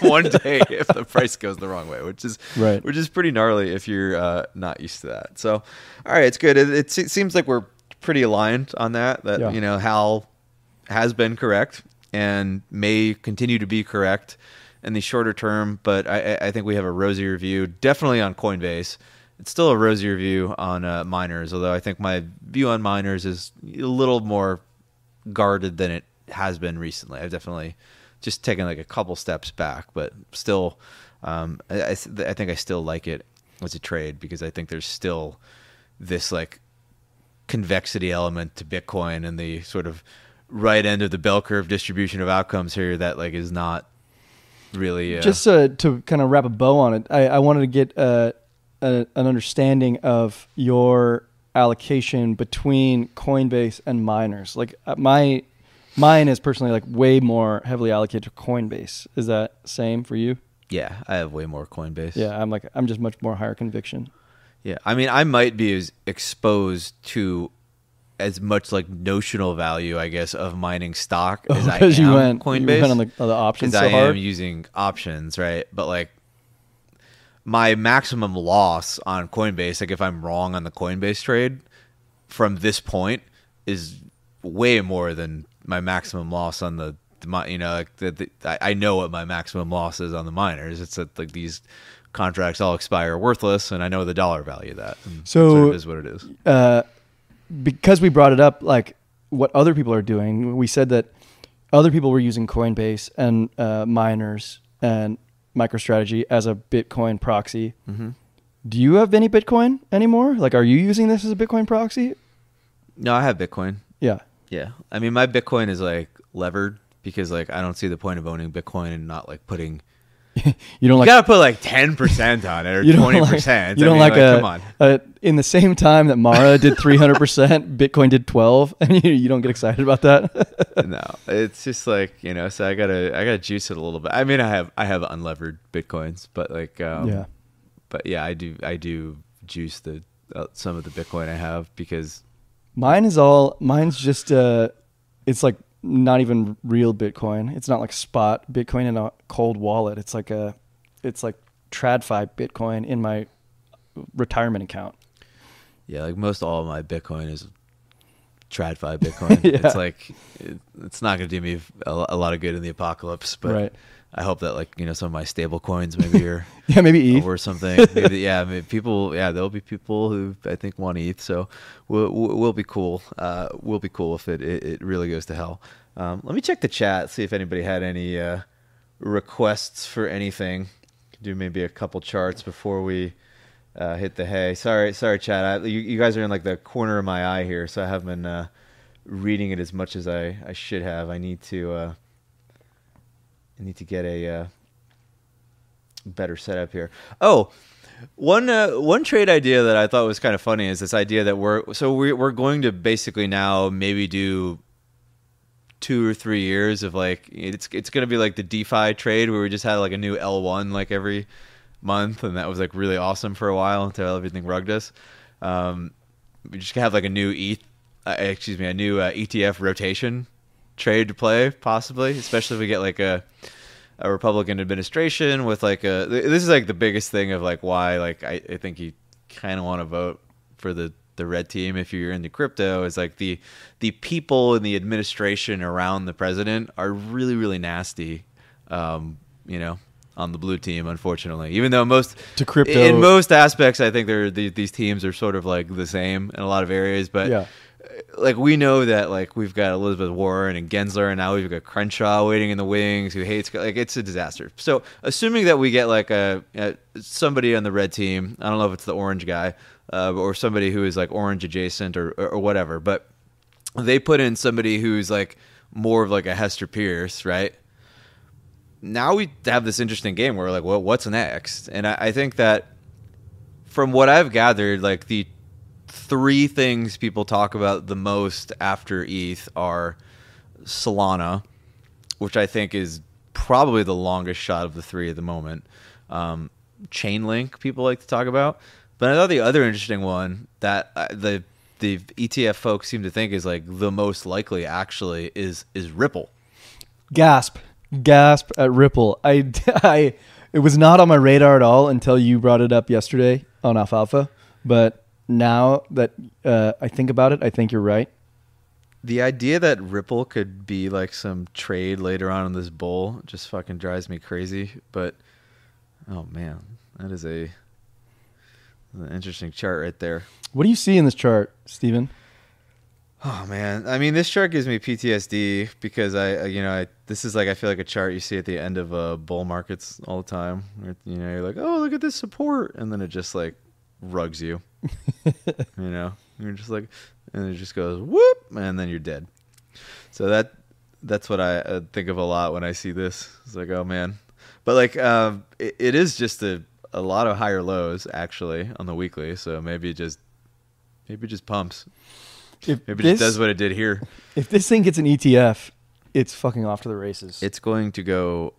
one day if the price goes the wrong way, which is right. which is pretty gnarly if you're uh, not used to that. So, all right, it's good. It, it seems like we're pretty aligned on that. That yeah. you know, Hal has been correct, and may continue to be correct in the shorter term, but I, I think we have a rosier view, definitely on Coinbase. It's still a rosier view on uh, miners, although I think my view on miners is a little more guarded than it has been recently. I've definitely just taken like a couple steps back, but still, um, I, I, I think I still like it as a trade because I think there's still this like convexity element to Bitcoin and the sort of right end of the bell curve distribution of outcomes here that like is not really... Uh, just uh, to kind of wrap a bow on it, I, I wanted to get... Uh, an understanding of your allocation between Coinbase and miners. Like my, mine is personally like way more heavily allocated to Coinbase. Is that same for you? Yeah, I have way more Coinbase. Yeah, I'm like, I'm just much more higher conviction. Yeah, I mean, I might be as exposed to as much like notional value, I guess, of mining stock as oh, I am you went, Coinbase. You went on the, on the options so I hard. am using options, right? But like, my maximum loss on Coinbase, like if I'm wrong on the Coinbase trade from this point, is way more than my maximum loss on the, the you know, like the, the, I know what my maximum loss is on the miners. It's that like these contracts all expire worthless, and I know the dollar value of that. And so sort of is what it is. Uh, because we brought it up, like what other people are doing, we said that other people were using Coinbase and uh, miners and MicroStrategy as a Bitcoin proxy. Mm-hmm. Do you have any Bitcoin anymore? Like, are you using this as a Bitcoin proxy? No, I have Bitcoin. Yeah. Yeah. I mean, my Bitcoin is like levered because like, I don't see the point of owning Bitcoin and not like putting, you don't like, you gotta put like ten percent on it or you don't twenty percent. Like, you don't I mean, like, like a, come on. A, in the same time that Mara did three hundred percent, Bitcoin did twelve, and you, you don't get excited about that. No, it's just like, you know, so I gotta, I gotta juice it a little bit. I mean, I have, I have unlevered Bitcoins, but like, um, yeah, but yeah, I do, I do juice the, uh, some of the Bitcoin I have because mine is all, mine's just, uh, it's like, not even real Bitcoin. It's not like spot Bitcoin in a cold wallet. It's like a, it's like TradFi Bitcoin in my retirement account. Yeah, like most all of my Bitcoin is TradFi Bitcoin. Yeah. It's like, it, it's not going to do me a, a lot of good in the apocalypse, but right. I hope that like, you know, some of my stable coins maybe are yeah, maybe E T H or something. Maybe, yeah, I mean, people, yeah, there'll be people who I think want E T H. So we'll, we'll be cool. Uh, we'll be cool if it, it, it really goes to hell. Um, let me check the chat, see if anybody had any uh, requests for anything. Do maybe a couple charts before we uh, hit the hay. Sorry, sorry, chat. I, you, you guys are in like the corner of my eye here, so I haven't been uh, reading it as much as I, I should have. I need to... Uh, I need to get a uh, better setup here. Oh, one uh, one trade idea that I thought was kind of funny is this idea that we're so we, we're going to basically now maybe do two or three years of like it's it's going to be like the DeFi trade where we just had like a new L one like every month, and that was like really awesome for a while until everything rugged us. Um, we just have like a new E T H, uh, excuse me, a new uh, E T F rotation trade to play, possibly, especially if we get like a a Republican administration with like a this is like the biggest thing of like why like I, I think you kind of want to vote for the the red team if you're into crypto is like the the people and the administration around the president are really really nasty, um you know, on the blue team, unfortunately, even though most to crypto in most aspects I think they're the, these teams are sort of like the same in a lot of areas, but yeah. Like we know that like we've got Elizabeth Warren and Gensler, and now we've got Crenshaw waiting in the wings who hates like it's a disaster. So assuming that we get like a, a somebody on the red team, I don't know if it's the orange guy uh, or somebody who is like orange adjacent or, or or whatever, but they put in somebody who's like more of like a Hester Peirce, right? Now we have this interesting game where we're like, well, what's next? And I, I think that from what I've gathered, like the three things people talk about the most after E T H are Solana, which I think is probably the longest shot of the three at the moment. Um, Chainlink people like to talk about, but I thought the other interesting one that uh, the the E T F folks seem to think is like the most likely actually is is Ripple. Gasp, gasp at Ripple. I, I it was not on my radar at all until you brought it up yesterday on Alfalfa, but. Now that uh, I think about it, I think you're right. The idea that Ripple could be like some trade later on in this bull just fucking drives me crazy. But oh man, that is a an interesting chart right there. What do you see in this chart, Steven? Oh man, I mean, this chart gives me P T S D because I, you know, I this is like I feel like a chart you see at the end of uh, bull markets all the time. You know, you're like, oh, look at this support, and then it just like rugs you. You know, you're just like. And it just goes whoop, and then you're dead. So that that's what I uh, think of a lot when I see this. It's like, oh man, but like uh, it, it is just a a lot of higher lows actually on the weekly. So maybe it just maybe it just pumps. If maybe this, it just does what it did here. If this thing gets an E T F, it's fucking off to the races. It's going to go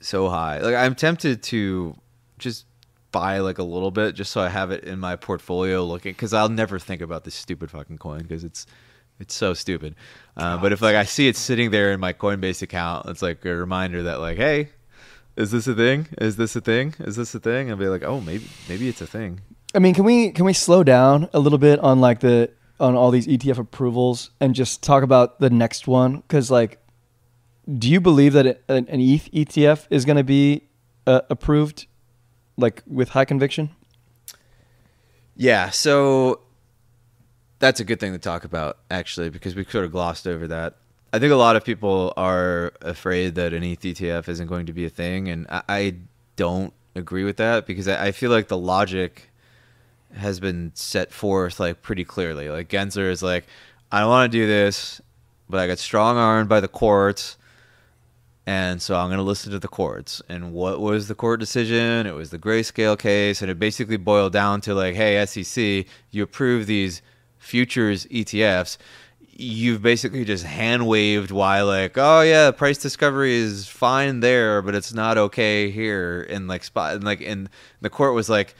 so high. Like I'm tempted to just. Buy like a little bit just so I have it in my portfolio looking, because I'll never think about this stupid fucking coin because it's it's so stupid. Uh, but if like I see it sitting there in my Coinbase account, it's like a reminder that like, hey, is this a thing? Is this a thing? Is this a thing? I'll be like, oh, maybe maybe it's a thing. I mean, can we can we slow down a little bit on like the on all these E T F approvals and just talk about the next one? Because like, do you believe that an E T H E T F is going to be uh, approved? Like with high conviction? Yeah, so that's a good thing to talk about, actually, because we sort of glossed over that. I think a lot of people are afraid that an E T H E T F isn't going to be a thing, and I don't agree with that because I feel like the logic has been set forth like pretty clearly. Like Gensler is like, I don't want to do this, but I got strong-armed by the courts. And so I'm going to listen to the courts. And what was the court decision? It was the Grayscale case. And it basically boiled down to like, hey, S E C, you approve these futures E T Fs. You've basically just hand-waved why like, oh, yeah, price discovery is fine there, but it's not okay here. And like, spot, and like, and the court was like,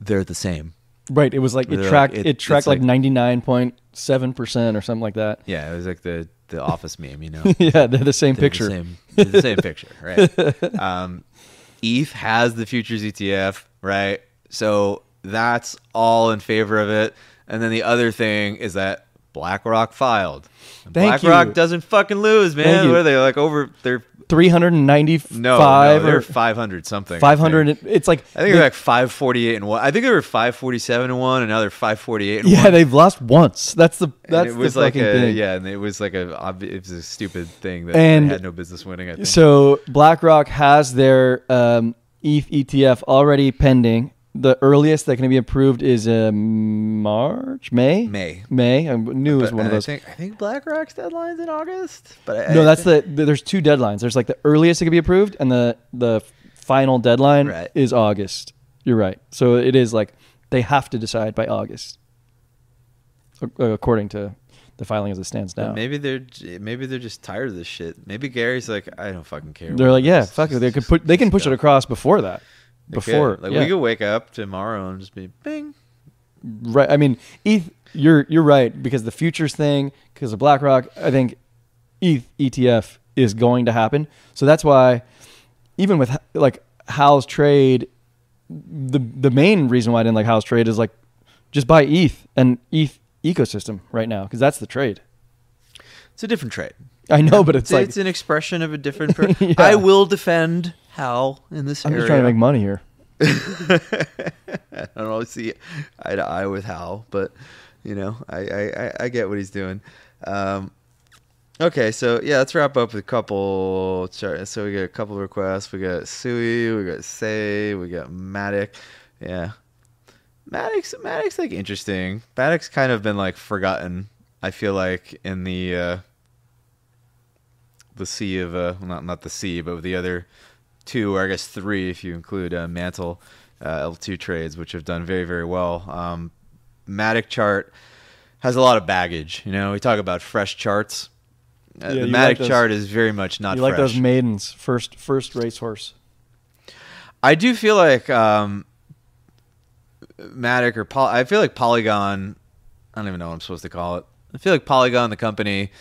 they're the same. Right. It was like, it tracked, like, it, it tracked like ninety-nine point seven percent or something like that. Yeah. It was like the, the office meme, you know? Yeah, they're the same they're picture. The same, they're the same picture, right? Um, E T H has the futures E T F, right? So that's all in favor of it. And then the other thing is that BlackRock filed. And Thank BlackRock you. doesn't fucking lose, man. What are they, like over... They're three hundred ninety-five no, no, they're five hundred something. five hundred It's like... I think they're like five forty-eight and one. I think they were five forty-seven and one, and now they're five forty-eight and yeah, one. Yeah, they've lost once. That's the that's it was the like fucking a, thing. Yeah, and it was like a, it was a stupid thing that and they had no business winning, I think. So BlackRock has their um, E T H E T F already pending. The earliest that can be approved is uh, March, May, May, May. I knew it was but, one of those. I think, I think BlackRock's deadline's in August, but I, no, I, that's the. There's two deadlines. There's like the earliest it can be approved, and the the final deadline right. is August. You're right. So it is like they have to decide by August, according to the filing as it stands now. But maybe they're maybe they're just tired of this shit. Maybe Gary's like, I don't fucking care. They're like, yeah, fuck it. They could put they can push it across before that. Before okay. like yeah. we could wake up tomorrow and just be bing, right? I mean, E T H, you're you're right because the futures thing, because of BlackRock, I think E T H E T F is going to happen. So that's why, even with like Hal's trade, the the main reason why I didn't like Hal's trade is like just buy E T H and E T H ecosystem right now because that's the trade. It's a different trade. I know, but it's, it's like it's an expression of a different. Per- yeah. I will defend. How in this I'm area. I'm just trying to make money here. I don't always see eye to eye with Hal, but you know, I, I, I get what he's doing. Um, okay, so yeah, let's wrap up with a couple charts. So we got a couple requests. We got Sui, we got Sei, we got Matic. Yeah, Matic's Matic's like interesting. Matic's kind of been like forgotten. I feel like in the uh, the sea of uh, well, not not the sea, but with the other. Two, or I guess three, if you include uh, Mantle uh, L two trades, which have done very, very well. Um, Matic chart has a lot of baggage. You know, we talk about fresh charts. Uh, yeah, the Matic like those, chart is very much not you fresh. You like those maidens, first first racehorse. I do feel like um, Matic or Poly- I feel like Polygon, I don't even know what I'm supposed to call it. I feel like Polygon, the company...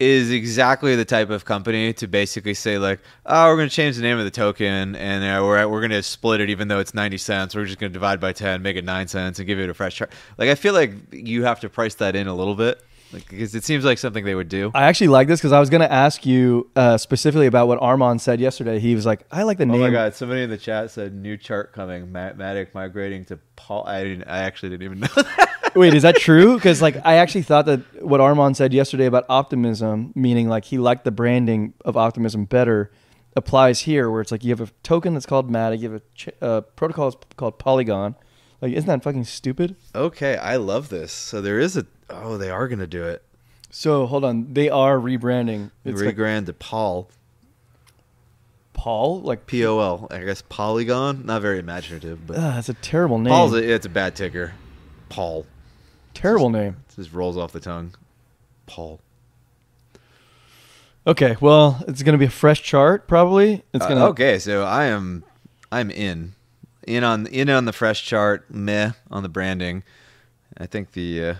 is exactly the type of company to basically say like, oh, we're going to change the name of the token and uh, we're we're going to split it even though it's ninety cents. We're just going to divide by ten, make it nine cents and give it a fresh chart. Like I feel like you have to price that in a little bit. Like, because it seems like something they would do. I actually like this because I was going to ask you uh, specifically about what Armand said yesterday. He was like, I like the name. Oh my God. Somebody in the chat said new chart coming, Matic migrating to Paul. I didn't, I actually didn't even know that. Wait, is that true? Because like, I actually thought that what Armand said yesterday about Optimism, meaning like he liked the branding of Optimism better, applies here where it's like you have a token that's called Matic, you have a ch- uh, protocol that's called Polygon. Like, isn't that fucking stupid? Okay, I love this. So there is a... Oh, they are going to do it. So, hold on. They are rebranding. It's Rebrand like, to Paul. Paul? Like P O L. I guess Polygon? Not very imaginative, but... Uh, that's a terrible name. Paul's a, it's a bad ticker. Paul. Terrible just, name. Just rolls off the tongue. Paul. Okay, well, it's going to be a fresh chart, probably. It's gonna. Uh, okay, so I am... I'm in... In on in on the fresh chart, meh on the branding. I think the uh,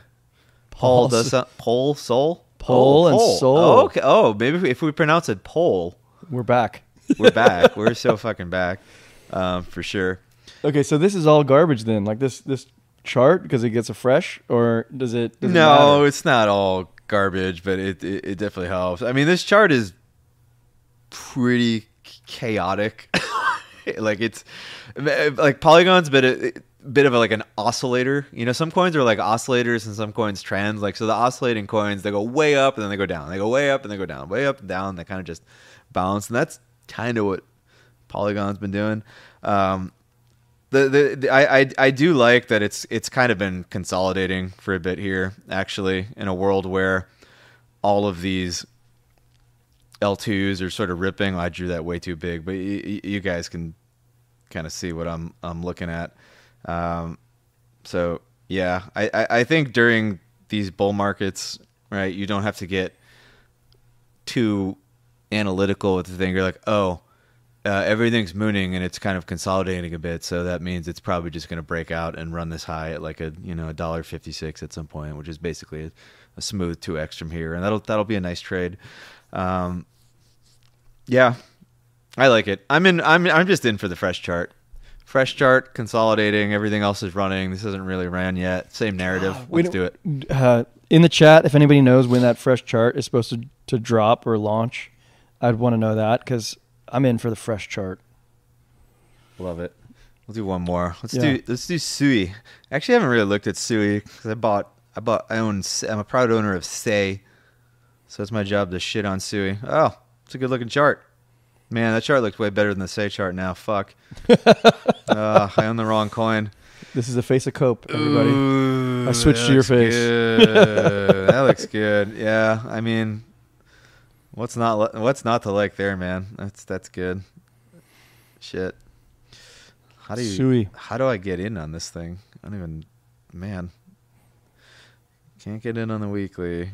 Paul does so, Pole Soul Pole, pole and pole. Soul. Oh, okay. Oh, maybe if we, if we pronounce it Pole, we're back. We're back. We're so fucking back, um, for sure. Okay, so this is all garbage then. Like this this chart because it gets a fresh, or does it? Does no, it it's not all garbage, but it, it it definitely helps. I mean, this chart is pretty chaotic. Like it's like Polygon's been a bit of a, like an oscillator, you know, some coins are like oscillators and some coins trends. Like, so the oscillating coins, they go way up and then they go down, they go way up and they go down, way up and down. They kind of just bounce. And that's kind of what Polygon's been doing. Um, the, the, the I, I, I do like that. It's, it's kind of been consolidating for a bit here, actually, in a world where all of these L twos are sort of ripping. I drew that way too big, but you, you guys can kind of see what I'm I'm looking at. Um, so yeah, I, I, I think during these bull markets, right, you don't have to get too analytical with the thing. You're like, oh, uh, everything's mooning and it's kind of consolidating a bit, so that means it's probably just going to break out and run this high at like a you know a dollar fifty six at some point, which is basically a, a smooth two X from here, and that'll that'll be a nice trade. Um, yeah, I like it. I'm in, I'm, I'm just in for the fresh chart, fresh chart consolidating. Everything else is running. This hasn't really ran yet. Same narrative. Let's do it. Uh, in the chat, if anybody knows when that fresh chart is supposed to, to drop or launch, I'd want to know that because I'm in for the fresh chart. Love it. We'll do one more. Let's yeah. do, let's do Sui. Actually, I haven't really looked at Sui because I bought, I bought, I own, I'm a proud owner of Sei. So it's my job to shit on Sui. Oh, it's a good-looking chart. Man, that chart looks way better than the Sei chart now. Fuck. uh, I own the wrong coin. This is the face of Cope, everybody. Ooh, I switched to your face. That looks good. Yeah, I mean, what's not what's not to like there, man? That's that's good. Shit. How do you? Sui. How do I get in on this thing? I don't even. Man, can't get in on the weekly.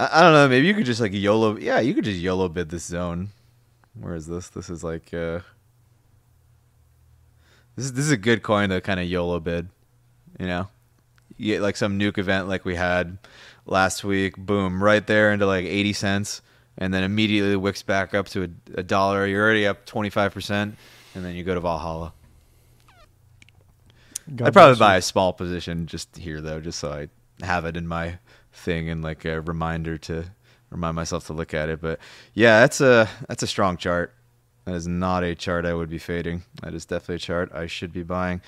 I don't know. Maybe you could just like YOLO. Yeah, you could just YOLO bid this zone. Where is this? This is like uh, this is this is a good coin to kind of YOLO bid. You know, you get like some nuke event like we had last week. Boom, right there into like eighty cents, and then immediately wicks back up to a, a dollar. You're already up twenty five percent, and then you go to Valhalla. God I'd probably you. buy a small position just here though, just so I have it in my thing and like a reminder to remind myself to look at it. But yeah, that's a that's a strong chart. That is not a chart I would be fading. That is definitely a chart I should be buying.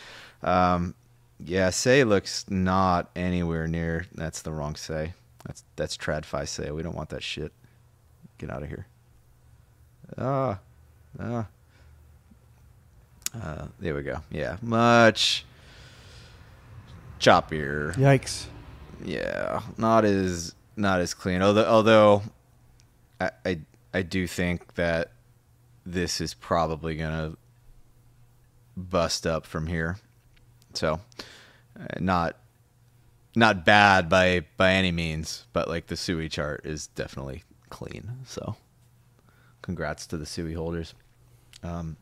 Um yeah, Sei looks not anywhere near. That's the wrong Sei. That's that's TradFi Sei. We don't want that shit. Get out of here. Ah, ah. Uh there we go. Yeah, much choppier. Yikes. Yeah, not as not as clean. Although, although I, I I do think that this is probably gonna bust up from here. So, uh, not not bad by by any means, but like the Sui chart is definitely clean. So, congrats to the Sui holders. Um,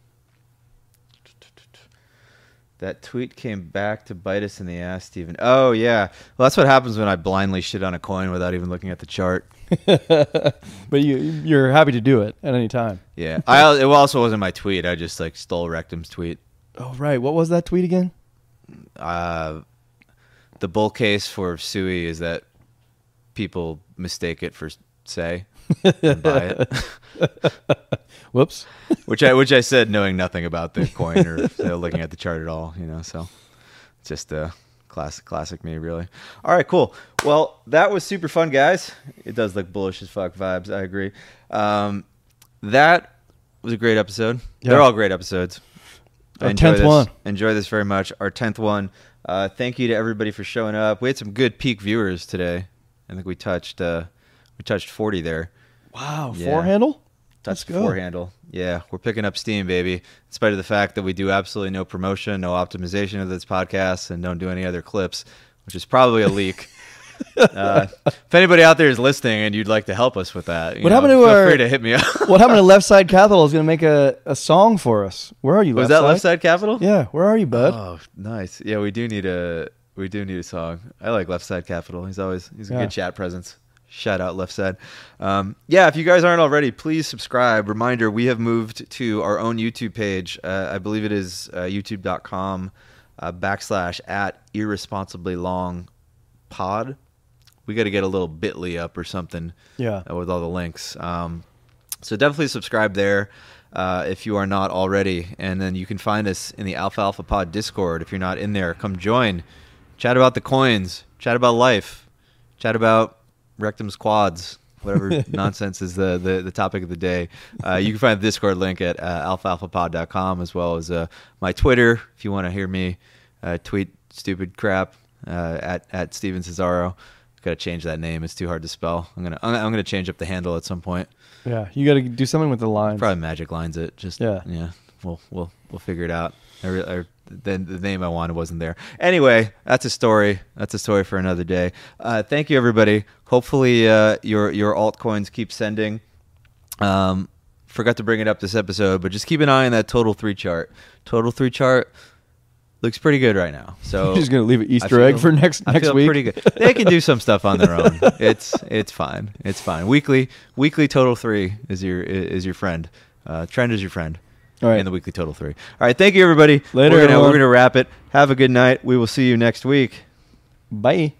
That tweet came back to bite us in the ass, Steven. Oh, yeah. Well, that's what happens when I blindly shit on a coin without even looking at the chart. But you, you're happy to do it at any time. Yeah. I, it also wasn't my tweet. I just, like, stole Rectum's tweet. Oh, right. What was that tweet again? Uh, the bull case for Sui is that people mistake it for Sei and buy it. Whoops. Which I which I said knowing nothing about the coin or looking at the chart at all, you know. So just a classic classic me, really. All right, cool. Well, that was super fun, guys. It does look bullish as fuck vibes. I agree. Um, that was a great episode. Yeah. They're all great episodes. Our enjoy tenth this. one. Enjoy this very much. Our tenth one. Uh, thank you to everybody for showing up. We had some good peak viewers today. I think we touched uh, we touched forty there. Wow, yeah. Four handle? Touched the four handle. Yeah, we're picking up steam, baby. In spite of the fact that we do absolutely no promotion, no optimization of this podcast, and don't do any other clips, which is probably a leak. Uh, if anybody out there is listening and you'd like to help us with that, you what know, happened to feel our, free to hit me up. What happened to Left Side Capital is going to make a, a song for us. Where are you, Was Left that Side? Left Side Capital? Yeah, where are you, bud? Oh, nice. Yeah, we do need a we do need a song. I like Left Side Capital. He's always he's a yeah. good chat presence. Shout out Left Side. Um, yeah, if you guys aren't already, please subscribe. Reminder, we have moved to our own YouTube page. Uh, I believe it is uh, youtube dot com uh, backslash at irresponsibly long pod. We got to get a little bit dot l y up or something, yeah, uh, with all the links. Um, so definitely subscribe there uh, if you are not already. And then you can find us in the Alpha Alpha Pod Discord. If you're not in there, come join. Chat about the coins. Chat about life. Chat about rectums, quads, whatever nonsense is the, the, the topic of the day. Uh, you can find the Discord link at uh, alpha alpha pod dot com, as well as uh, my Twitter if you want to hear me uh, tweet stupid crap. Uh, at at Steven Cesaro. Got to change that name. It's too hard to spell. I'm gonna I'm gonna change up the handle at some point. Yeah, you got to do something with the lines. Probably Magic Lines it. Just yeah, yeah. We'll we'll we'll figure it out. I re- I, the, the name I wanted wasn't there. Anyway, that's a story. That's a story for another day. Uh, thank you, everybody. Hopefully, uh, your your altcoins keep sending. Um, forgot to bring it up this episode, but just keep an eye on that total three chart. Total three chart. Looks pretty good right now. So just gonna leave an Easter egg for next next I feel week. Pretty good. They can do some stuff on their own. It's it's fine. It's fine. Weekly weekly total three is your is your friend. Uh, trend is your friend. All right. And the weekly total three. All right. Thank you, everybody. Later. We're gonna, we're gonna wrap it. Have a good night. We will see you next week. Bye.